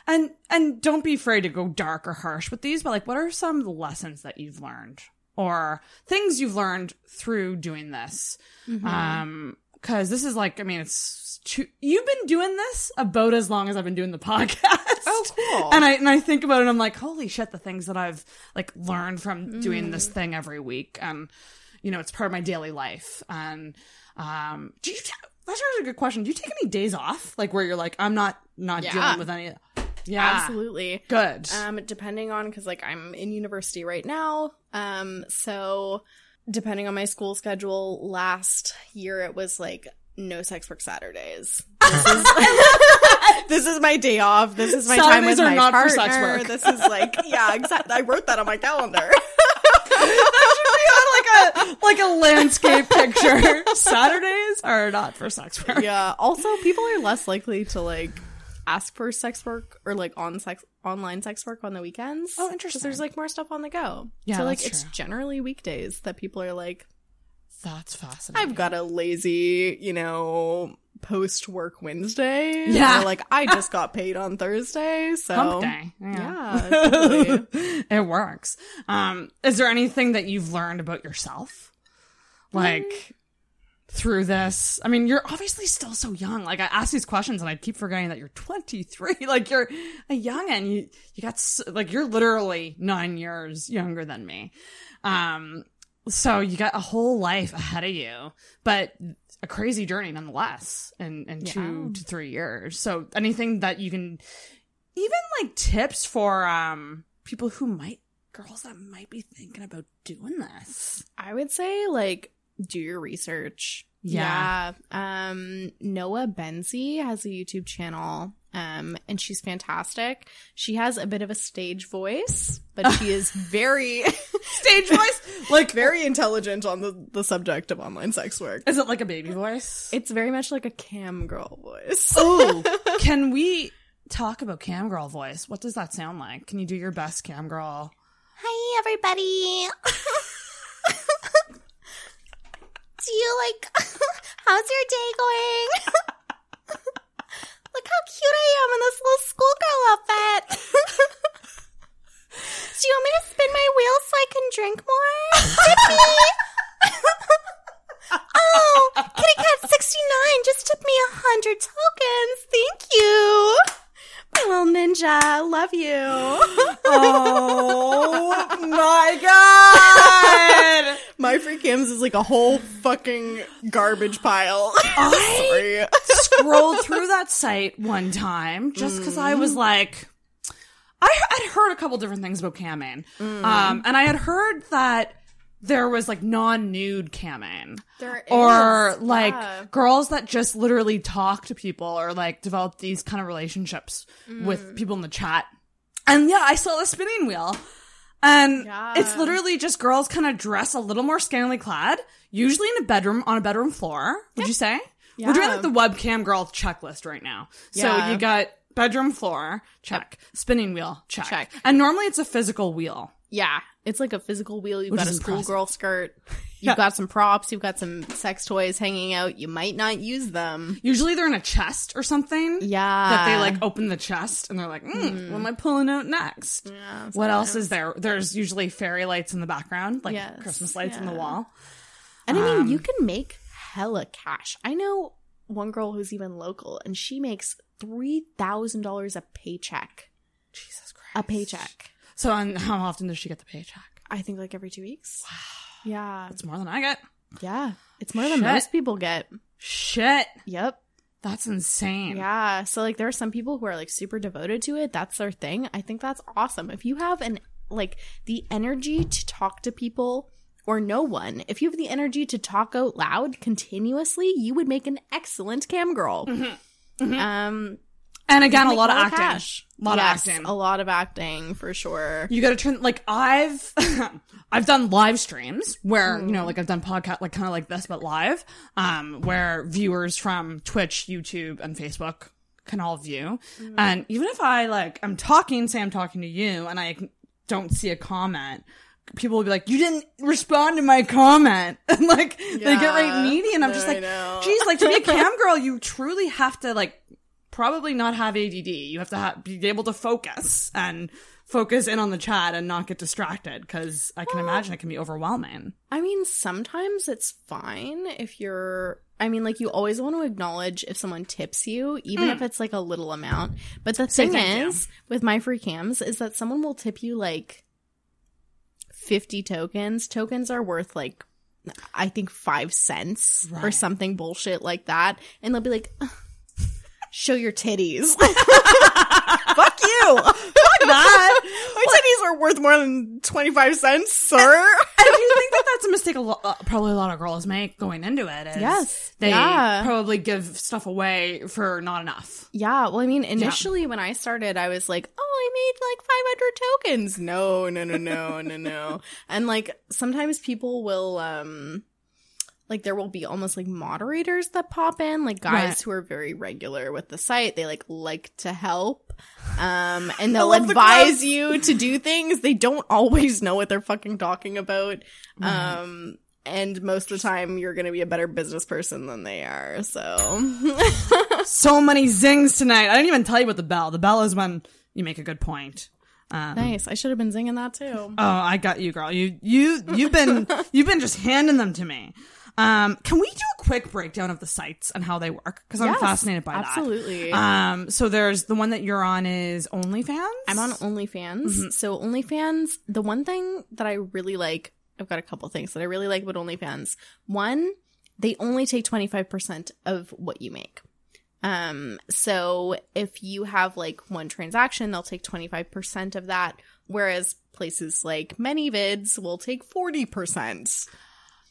and and don't be afraid to go dark or harsh with these, but like what are some lessons that you've learned or things you've learned through doing this. Mm-hmm. Um, because this is like, I mean, it's too, you've been doing this about as long as I've been doing the podcast. Oh, cool. And I and I think about it, and I'm like, holy shit, the things that I've like learned from doing mm. this thing every week. And, you know, it's part of my daily life. And um, do you t- that's a good question. Do you take any days off? Like where you're like, I'm not not yeah. dealing with any of that. Yeah, absolutely. Good. Um, depending on, because like I'm in university right now, um, so depending on my school schedule, last year it was like no sex work Saturdays. This is, this is my day off. This is my Saturdays time with are my not partner. For sex work. This is like, yeah, exactly. I wrote that on my calendar. That should be on like a like a landscape picture. Saturdays are not for sex work. Yeah. Also, people are less likely to like. ask for sex work or like on sex online sex work on the weekends. Oh, interesting. Because there's like more stuff on the go. Yeah, so like that's it's true. Generally weekdays that people are like, that's fascinating. I've got a lazy, you know, post work Wednesday. Yeah, or like I just got paid on Thursday, so hump day. Yeah, yeah totally. It works. Um, is there anything that you've learned about yourself, like? Mm. Through this, I mean, you're obviously still so young. Like I ask these questions and I keep forgetting that you're twenty-three. Like you're a youngin'. You you got so, like you're literally nine years younger than me. Um, so you got a whole life ahead of you, but a crazy journey nonetheless. In in yeah. two to three years. So anything that you can, even like tips for um people who might girls that might be thinking about doing this. I would say like. Do your research. Yeah. yeah. Um, Noah Benzie has a YouTube channel, um, and she's fantastic. She has a bit of a stage voice, but she is very stage voice, like very intelligent on the, the subject of online sex work. Is it like a baby voice? It's very much like a cam girl voice. Oh, can we talk about cam girl voice? What does that sound like? Can you do your best cam girl? Hi, everybody. Do you like, how's your day going? Look how cute I am in this little schoolgirl outfit. Do you want me to spin my wheels so I can drink more? Tippy! Oh, Kitty Cat sixty-nine just tipped me a hundred tokens. Thank you. My little ninja, love you. Oh my god! My Free Cams is like a whole fucking garbage pile. I scrolled through that site one time just because mm. I was like, I had heard a couple different things about camming, mm. um, and I had heard that. There was, like, non-nude camming. There is. Or, like, yeah. girls that just literally talk to people or, like, develop these kind of relationships mm. with people in the chat. And, yeah, I saw the spinning wheel. And yeah. it's literally just girls kind of dress a little more scantily clad, usually in a bedroom, on a bedroom floor, would yeah. you say? Yeah. We're doing, like, the webcam girl checklist right now. Yeah. So you got bedroom floor, check. Yep. Spinning wheel, check. check. And normally it's a physical wheel. Yeah, it's like a physical wheel. You've Which got a schoolgirl skirt. You've yeah. got some props. You've got some sex toys hanging out. You might not use them. Usually they're in a chest or something. Yeah. That they like open the chest and they're like, mm, mm. what am I pulling out next? Yeah, what else is there? There's usually fairy lights in the background, like yes. Christmas lights on yeah. the wall. And um, I mean, you can make hella cash. I know one girl who's even local and she makes three thousand dollars a paycheck. Jesus Christ. A paycheck. So on, how often does she get the paycheck? I think like every two weeks. Wow. Yeah. That's more than I get. Yeah. It's more Shit. than most people get. Shit. Yep. That's insane. Yeah. So like there are some people who are like super devoted to it. That's their thing. I think that's awesome. If you have an like the energy to talk to people or no one, if you have the energy to talk out loud continuously, you would make an excellent cam girl. Mm-hmm. Mm-hmm. Um. And again, a lot of acting. Cash. A lot yes, of acting. A lot of acting for sure. You gotta turn like I've I've done live streams where, mm. you know, like I've done podcast like kinda like this, but live. Um, where viewers from Twitch, YouTube, and Facebook can all view. Mm. And even if I like I'm talking, say I'm talking to you and I don't see a comment, people will be like, you didn't respond to my comment. And like yeah, they get right needy and I'm just like, geez, like to be a cam girl, you truly have to like probably not have A D D. You have to ha- be able to focus and focus in on the chat and not get distracted, because I can well, imagine it can be overwhelming. I mean, sometimes it's fine if you're... I mean, like, you always want to acknowledge if someone tips you, even mm. if it's, like, a little amount. But the thing is, with My Free Cams, is that someone will tip you, like, fifty tokens. Tokens are worth, like, I think five cents right. or something bullshit like that. And they'll be like, show your titties. Fuck you. Fuck that. My titties are worth more than twenty-five cents, sir. I do think that that's a mistake a lo- uh, probably a lot of girls make going into it. Is yes. They yeah. probably give stuff away for not enough. Yeah. Well, I mean, initially yeah. when I started, I was like, oh, I made like five hundred tokens. No, no, no, no, no, no. And like sometimes people will... um Like, there will be almost, like, moderators that pop in, like, guys right. who are very regular with the site. They, like, like to help, um, and they'll advise the you to do things. They don't always know what they're fucking talking about, right. um, and most of the time, you're going to be a better business person than they are, so. So many zings tonight. I didn't even tell you about the bell. The bell is when you make a good point. Um, nice. I should have been zinging that, too. Oh, I got you, girl. You, you, you've been, you've been just handing them to me. Um, can we do a quick breakdown of the sites and how they work? Because I'm yes, fascinated by absolutely. that. Absolutely. Um, so there's the one that you're on is OnlyFans. I'm on OnlyFans. Mm-hmm. So OnlyFans, the one thing that I really like, I've got a couple things that I really like about OnlyFans. One, they only take twenty-five percent of what you make. Um, so if you have like one transaction, they'll take twenty-five percent of that. Whereas places like ManyVids will take forty percent.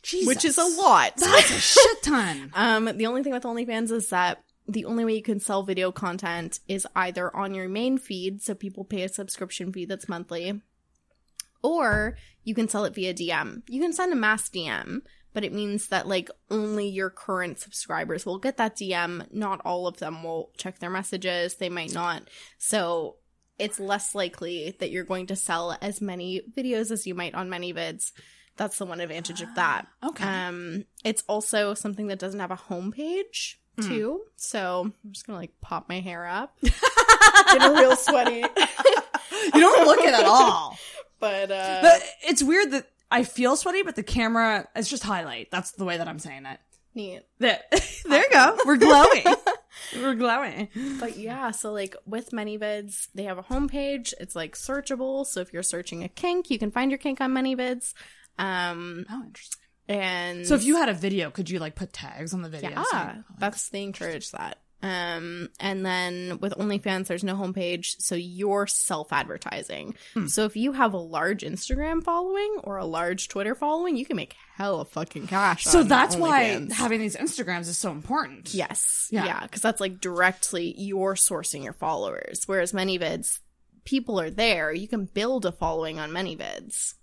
Jesus. Which is a lot. That's a shit ton. um, the only thing with OnlyFans is that the only way you can sell video content is either on your main feed, so people pay a subscription fee that's monthly, or you can sell it via D M. You can send a mass D M, but it means that like only your current subscribers will get that D M. Not all of them will check their messages. They might not. So it's less likely that you're going to sell as many videos as you might on ManyVids. That's the one advantage of that. Okay. Um, it's also something that doesn't have a homepage, too. Mm. So I'm just going to, like, pop my hair up. Get real sweaty. You don't look it at all. But, uh... but it's weird that I feel sweaty, but the camera is just highlight. That's the way that I'm saying it. Neat. There, there you go. We're glowing. We're glowing. But yeah, so like with ManyVids, they have a homepage. It's, like, searchable. So if you're searching a kink, you can find your kink on ManyVids. Um, oh, interesting. And so if you had a video, could you, like, put tags on the video? Yeah, like, oh, that's – they encourage that. Um, and then with OnlyFans, there's no homepage, so you're self-advertising. Hmm. So if you have a large Instagram following or a large Twitter following, you can make hella fucking cash. So that's why having these Instagrams is so important. Yes. Yeah, because yeah, that's, like, directly you're sourcing your followers, whereas ManyVids, people are there. You can build a following on ManyVids.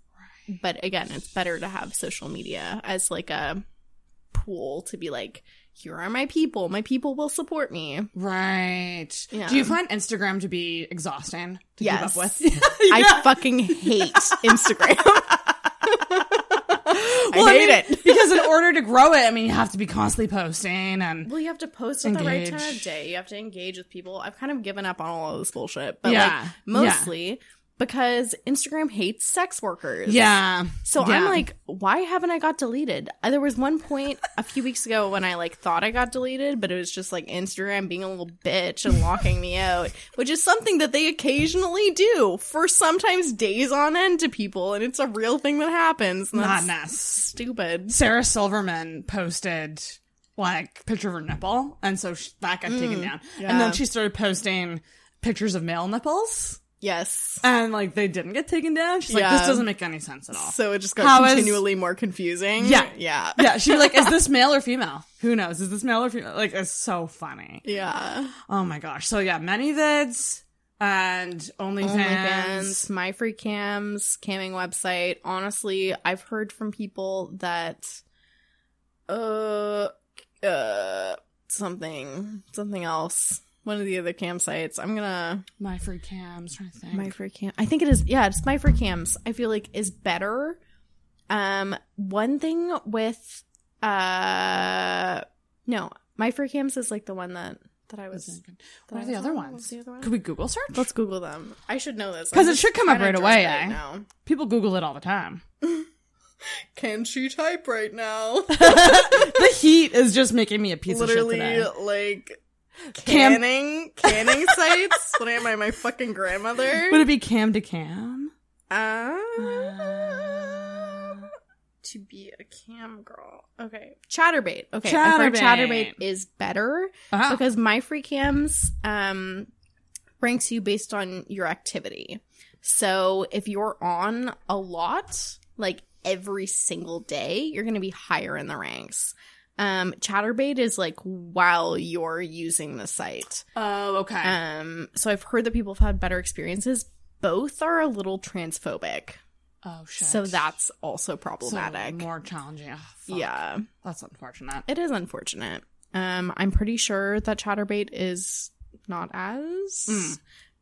But again, it's better to have social media as like a pool to be like, here are my people. My people will support me. Right. Yeah. Do you find Instagram to be exhausting to yes. keep up with? Yeah. I fucking hate Instagram. I well, hate I mean, it. Because in order to grow it, I mean, you have to be constantly posting and Well, you have to post at engage. the right time of day. You have to engage with people. I've kind of given up on all of this bullshit. But yeah. like mostly... Yeah. Because Instagram hates sex workers. Yeah. So yeah. I'm like, why haven't I got deleted? There was one point a few weeks ago when I, like, thought I got deleted, but it was just, like, Instagram being a little bitch and locking me out, which is something that they occasionally do for sometimes days on end to people, and it's a real thing that happens. And that's Madness. Stupid. Sarah Silverman posted, like, picture of her nipple, and so she, that got mm, taken down. Yeah. And then she started posting pictures of male nipples. Yes. And, like, they didn't get taken down. She's yeah. like, this doesn't make any sense at all. So it just got How continually is... more confusing. Yeah. Yeah. Yeah. She's like, is this male or female? Who knows? Is this male or female? Like, it's so funny. Yeah. Oh, my gosh. So, yeah, ManyVids and OnlyFans. OnlyFans, My Free Cams, camming website. Honestly, I've heard from people that, uh, uh, something, something else. One of the other campsites. I'm gonna My Free Cams. Trying to think. My Free Cams. I think it is. Yeah, it's My Free Cams. I feel like is better. Um, one thing with uh, no, My Free Cams is like the one that that I was. That what I are the other, ones? the other ones? Could we Google search? Let's Google them. I should know this because it should come up right away. Right eh? now. People Google it all the time. Can she type right now? The heat is just making me a piece Literally, of shit today. Literally, like. Canning Cam- canning sites? When I am I my fucking grandmother? Would it be cam to cam? Um, um to be a cam girl. Okay. Chaturbate. Okay. Chaturbate, Chaturbate is better uh-huh. because My Free Cams um ranks you based on your activity. So if you're on a lot, like every single day, you're gonna be higher in the ranks. Um, Chaturbate is like while you're using the site. Oh, okay. Um, so I've heard that people have had better experiences. Both are a little transphobic. Oh shit. So that's also problematic. So more challenging. Oh, fuck. Yeah, that's unfortunate. It is unfortunate. Um, I'm pretty sure that Chaturbate is not as, mm.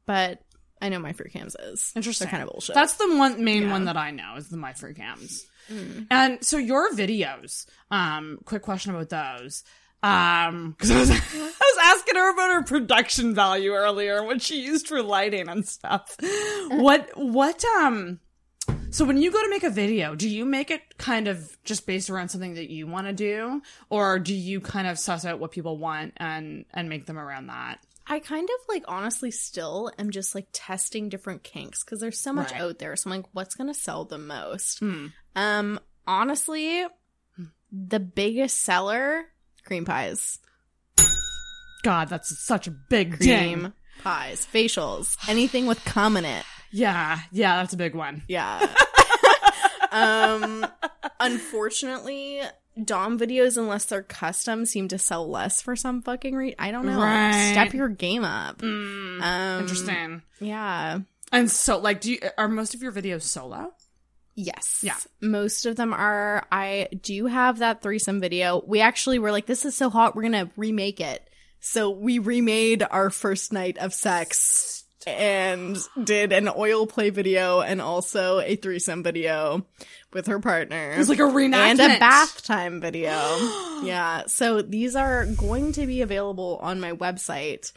but I know My Free Cams is. Interesting. They're kind of bullshit. That's the one main yeah. one that I know is the My Free Cams. Mm. And so your videos, um, quick question about those, um, because I was, I was asking her about her production value earlier, what she used for lighting and stuff. What, what, um, so when you go to make a video, do you make it kind of just based around something that you want to do, or do you kind of suss out what people want and, and make them around that? I kind of, like, honestly still am just, like, testing different kinks because there's so much right. out there. So I'm like, what's going to sell the most? Mm. Um, honestly, the biggest seller, cream pies. God, that's such a big cream ding. Pies, facials, anything with cum in it. Yeah. Yeah, that's a big one. Yeah. um, unfortunately... Dom videos, unless they're custom, seem to sell less for some fucking reason. I don't know. Right. Step your game up. Mm, um, interesting. Yeah. And so, like, do you, are most of your videos solo? Yes. Yeah. Most of them are. I do have that threesome video. We actually were like, this is so hot, we're going to remake it. So we remade our first night of sex and did an oil play video and also a threesome video with her partner. It was like a reenactment. And a bath time video. Yeah. So these are going to be available on my website,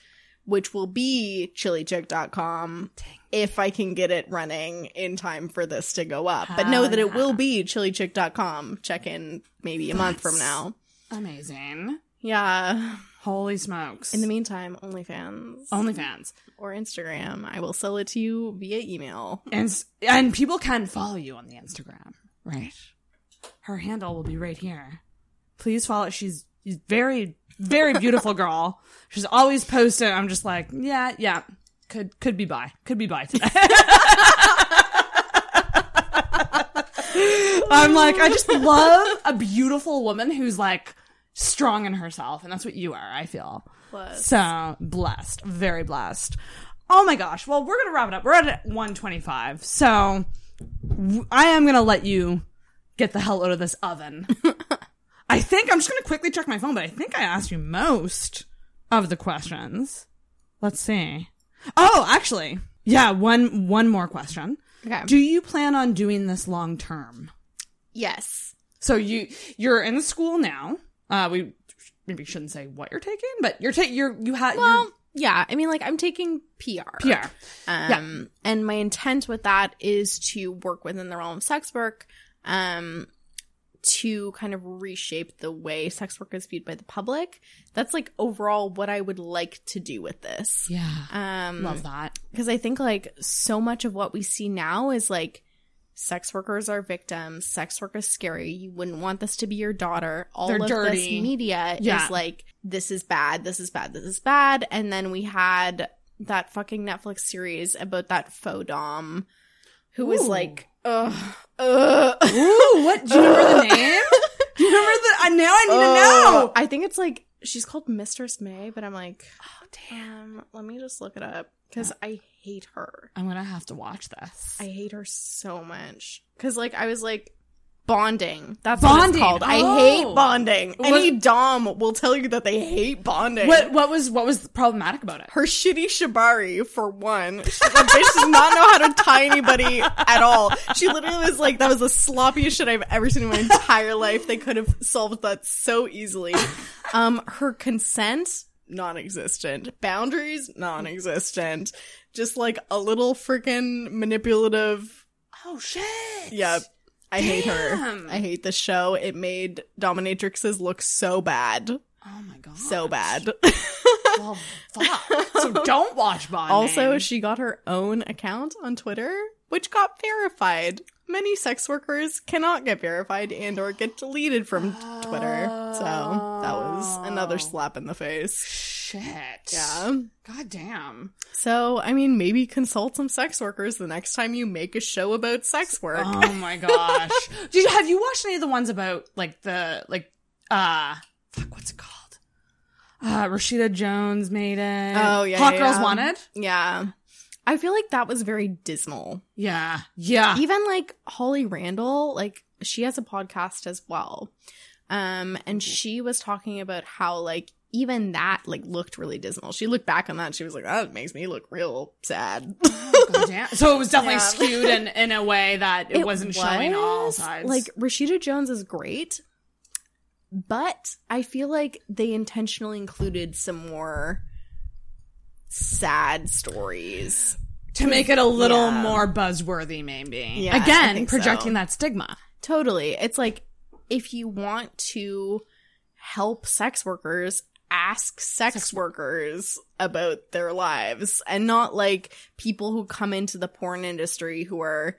which will be chili chick dot com if I can get it running in time for this to go up. But know that it will be chili chick dot com. Check in maybe a month from now. Amazing. Yeah. Holy smokes. In the meantime, OnlyFans. OnlyFans. Or Instagram. I will sell it to you via email. And and people can follow you on the Instagram. Right. Her handle will be right here. Please follow. She's, she's very, very beautiful girl. She's always posting. I'm just like, yeah, yeah. Could could be bi. Could be bi today. I'm like, I just love a beautiful woman who's like, strong in herself, and that's what you are, I feel. Blessed. So, blessed. Very blessed. Oh my gosh. Well, we're going to wrap it up. We're at one twenty-five. So, w- I am going to let you get the hell out of this oven. I think I'm just going to quickly check my phone, but I think I asked you most of the questions. Let's see. Oh, actually. Yeah, one one more question. Okay. Do you plan on doing this long term? Yes. So, you you're in school now. Uh, we maybe shouldn't say what you're taking, but you're taking you're you have well, you're- yeah. I mean, like I'm taking P R, P R, um, yeah. And my intent with that is to work within the realm of sex work, um, to kind of reshape the way sex work is viewed by the public. That's like overall what I would like to do with this. Yeah, um, love that because I think like so much of what we see now is like. Sex workers are victims. Sex work is scary. You wouldn't want this to be your daughter. All They're of dirty. This media yeah. is like, this is bad, this is bad, this is bad. And then we had that fucking Netflix series about that faux dom who Ooh. Was like, ugh, ugh. Ooh, what? Do you remember the name? Do you remember the? Uh, now I need uh, to know. I think it's like, she's called Mistress May, but I'm like, oh, damn. Let me just look it up. Because yeah. I hate her. I'm going to have to watch this. I hate her so much. Because, like, I was like, Bonding. That's bonding. What it's called. Oh. I hate Bonding. What? Any dom will tell you that they hate Bonding. What What was what was problematic about it? Her shitty shibari, for one. She, like, bitch does not know how to tie anybody at all. She literally was like, that was the sloppiest shit I've ever seen in my entire life. They could have solved that so easily. Um, Her consent... non-existent. Boundaries, non-existent. Just like a little freaking manipulative. Oh, shit. Yep. I Damn. hate her. I hate this show. It made dominatrixes look so bad. Oh, my God. So bad. Well, fuck. So don't watch Bonding. Also, she got her own account on Twitter, which got verified. Many sex workers cannot get verified and or get deleted from oh. Twitter. So that was another slap in the face. Shit. Yeah. God damn. So, I mean, maybe consult some sex workers the next time you make a show about sex work. Oh, my gosh. Did you, have you watched any of the ones about, like, the, like, uh, fuck, what's it called? Uh, Rashida Jones made it. Oh, yeah. Hot yeah, Girls yeah. Wanted? Yeah. I feel like that was very dismal. Yeah. Yeah. Even, like, Holly Randall, like, she has a podcast as well. Um, and she was talking about how, like, even that, like, looked really dismal. She looked back on that and she was like, oh, it makes me look real sad. Oh, God damn. So it was definitely yeah. skewed in, in a way that it, it wasn't was. showing all sides. Like, Rashida Jones is great. But I feel like they intentionally included some more sad stories. To make it a little yeah. more buzzworthy, maybe. Yeah, Again, projecting so. that stigma. Totally. It's like, if you want to help sex workers, ask sex, sex workers about their lives. And not, like, people who come into the porn industry who are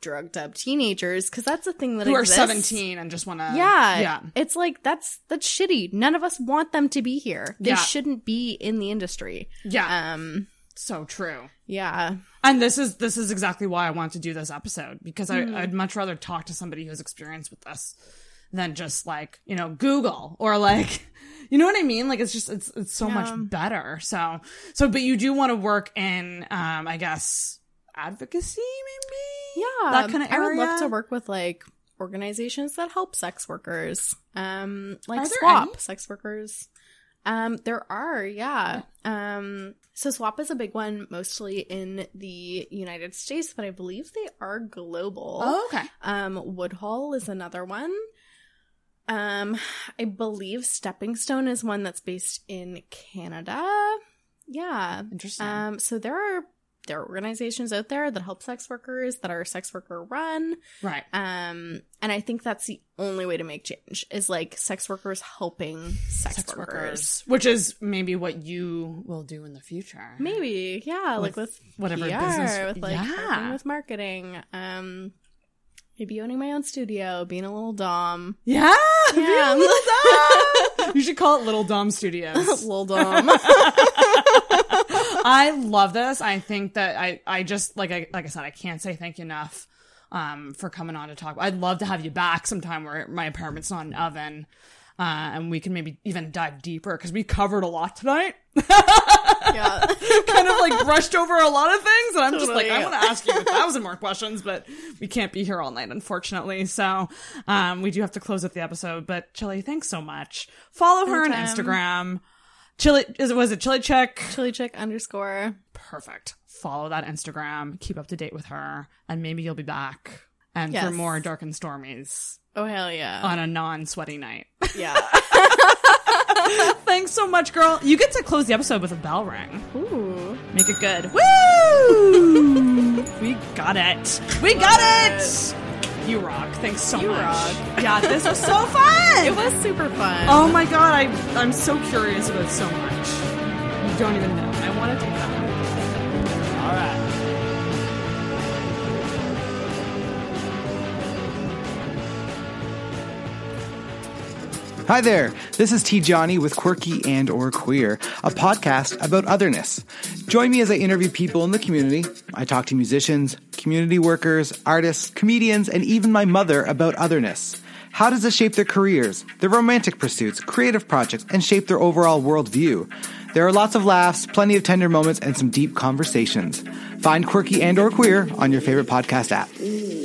drugged up teenagers, because that's a thing that who exists. Are seventeen and just want to yeah, yeah it's like that's that's shitty. None of us want them to be here. They yeah. shouldn't be in the industry. Yeah um so true. Yeah. And this is this is exactly why I want to do this episode, because I, mm. I'd much rather talk to somebody who's experienced with this than just, like, you know, Google or, like, you know what I mean? Like, it's just it's it's so yeah. much better. So so but you do want to work in um I guess advocacy, maybe. Yeah, that kind of area. I would love to work with, like, organizations that help sex workers, um, like SWAP any? sex workers. Um, there are, yeah. Um, so SWAP is a big one, mostly in the United States, but I believe they are global. Oh, okay. Um, Woodhull is another one. Um, I believe Stepping Stone is one that's based in Canada. Yeah, interesting. Um, so there are. There are organizations out there that help sex workers, that are sex worker run. Right. Um, and I think that's the only way to make change is, like, sex workers helping sex, sex workers. workers. Which is maybe what you will do in the future. Maybe. Yeah. With like with whatever P R, business. With like yeah. with marketing. Um, maybe owning my own studio, being a little dom. Yeah. yeah. Being a little dom. You should call it Little Dom Studios. Little Dom. I love this. I think that I, I just, like I like I said, I can't say thank you enough um, for coming on to talk. I'd love to have you back sometime where my apartment's not an oven, uh, and we can maybe even dive deeper, because we covered a lot tonight. Yeah. Kind of, like, brushed over a lot of things, and I'm totally. just like, I want to ask you a thousand more questions, but we can't be here all night, unfortunately. So um, we do have to close up the episode. But Chili, thanks so much. Follow her Anytime. on Instagram. Chili, is it, was it Chili Chick? Chili Chick underscore. Perfect. Follow that Instagram. Keep up to date with her. And maybe you'll be back. And yes. for more Dark and Stormies. Oh, hell yeah. On a non-sweaty night. Yeah. Thanks so much, girl. You get to close the episode with a bell ring. Ooh. Make it good. Woo! We got it. We got it! You rock. Thanks so you much. Rock. Yeah, this was so fun. It was super fun. Oh my God, I, I'm so curious about so much. You don't even know. I want to do that. All right. Hi there, this is T. Johnny with Quirky and or Queer, a podcast about otherness. Join me as I interview people in the community. I talk to musicians, community workers, artists, comedians, and even my mother about otherness. How does it shape their careers, their romantic pursuits, creative projects, and shape their overall worldview? There are lots of laughs, plenty of tender moments, and some deep conversations. Find Quirky and or Queer on your favorite podcast app.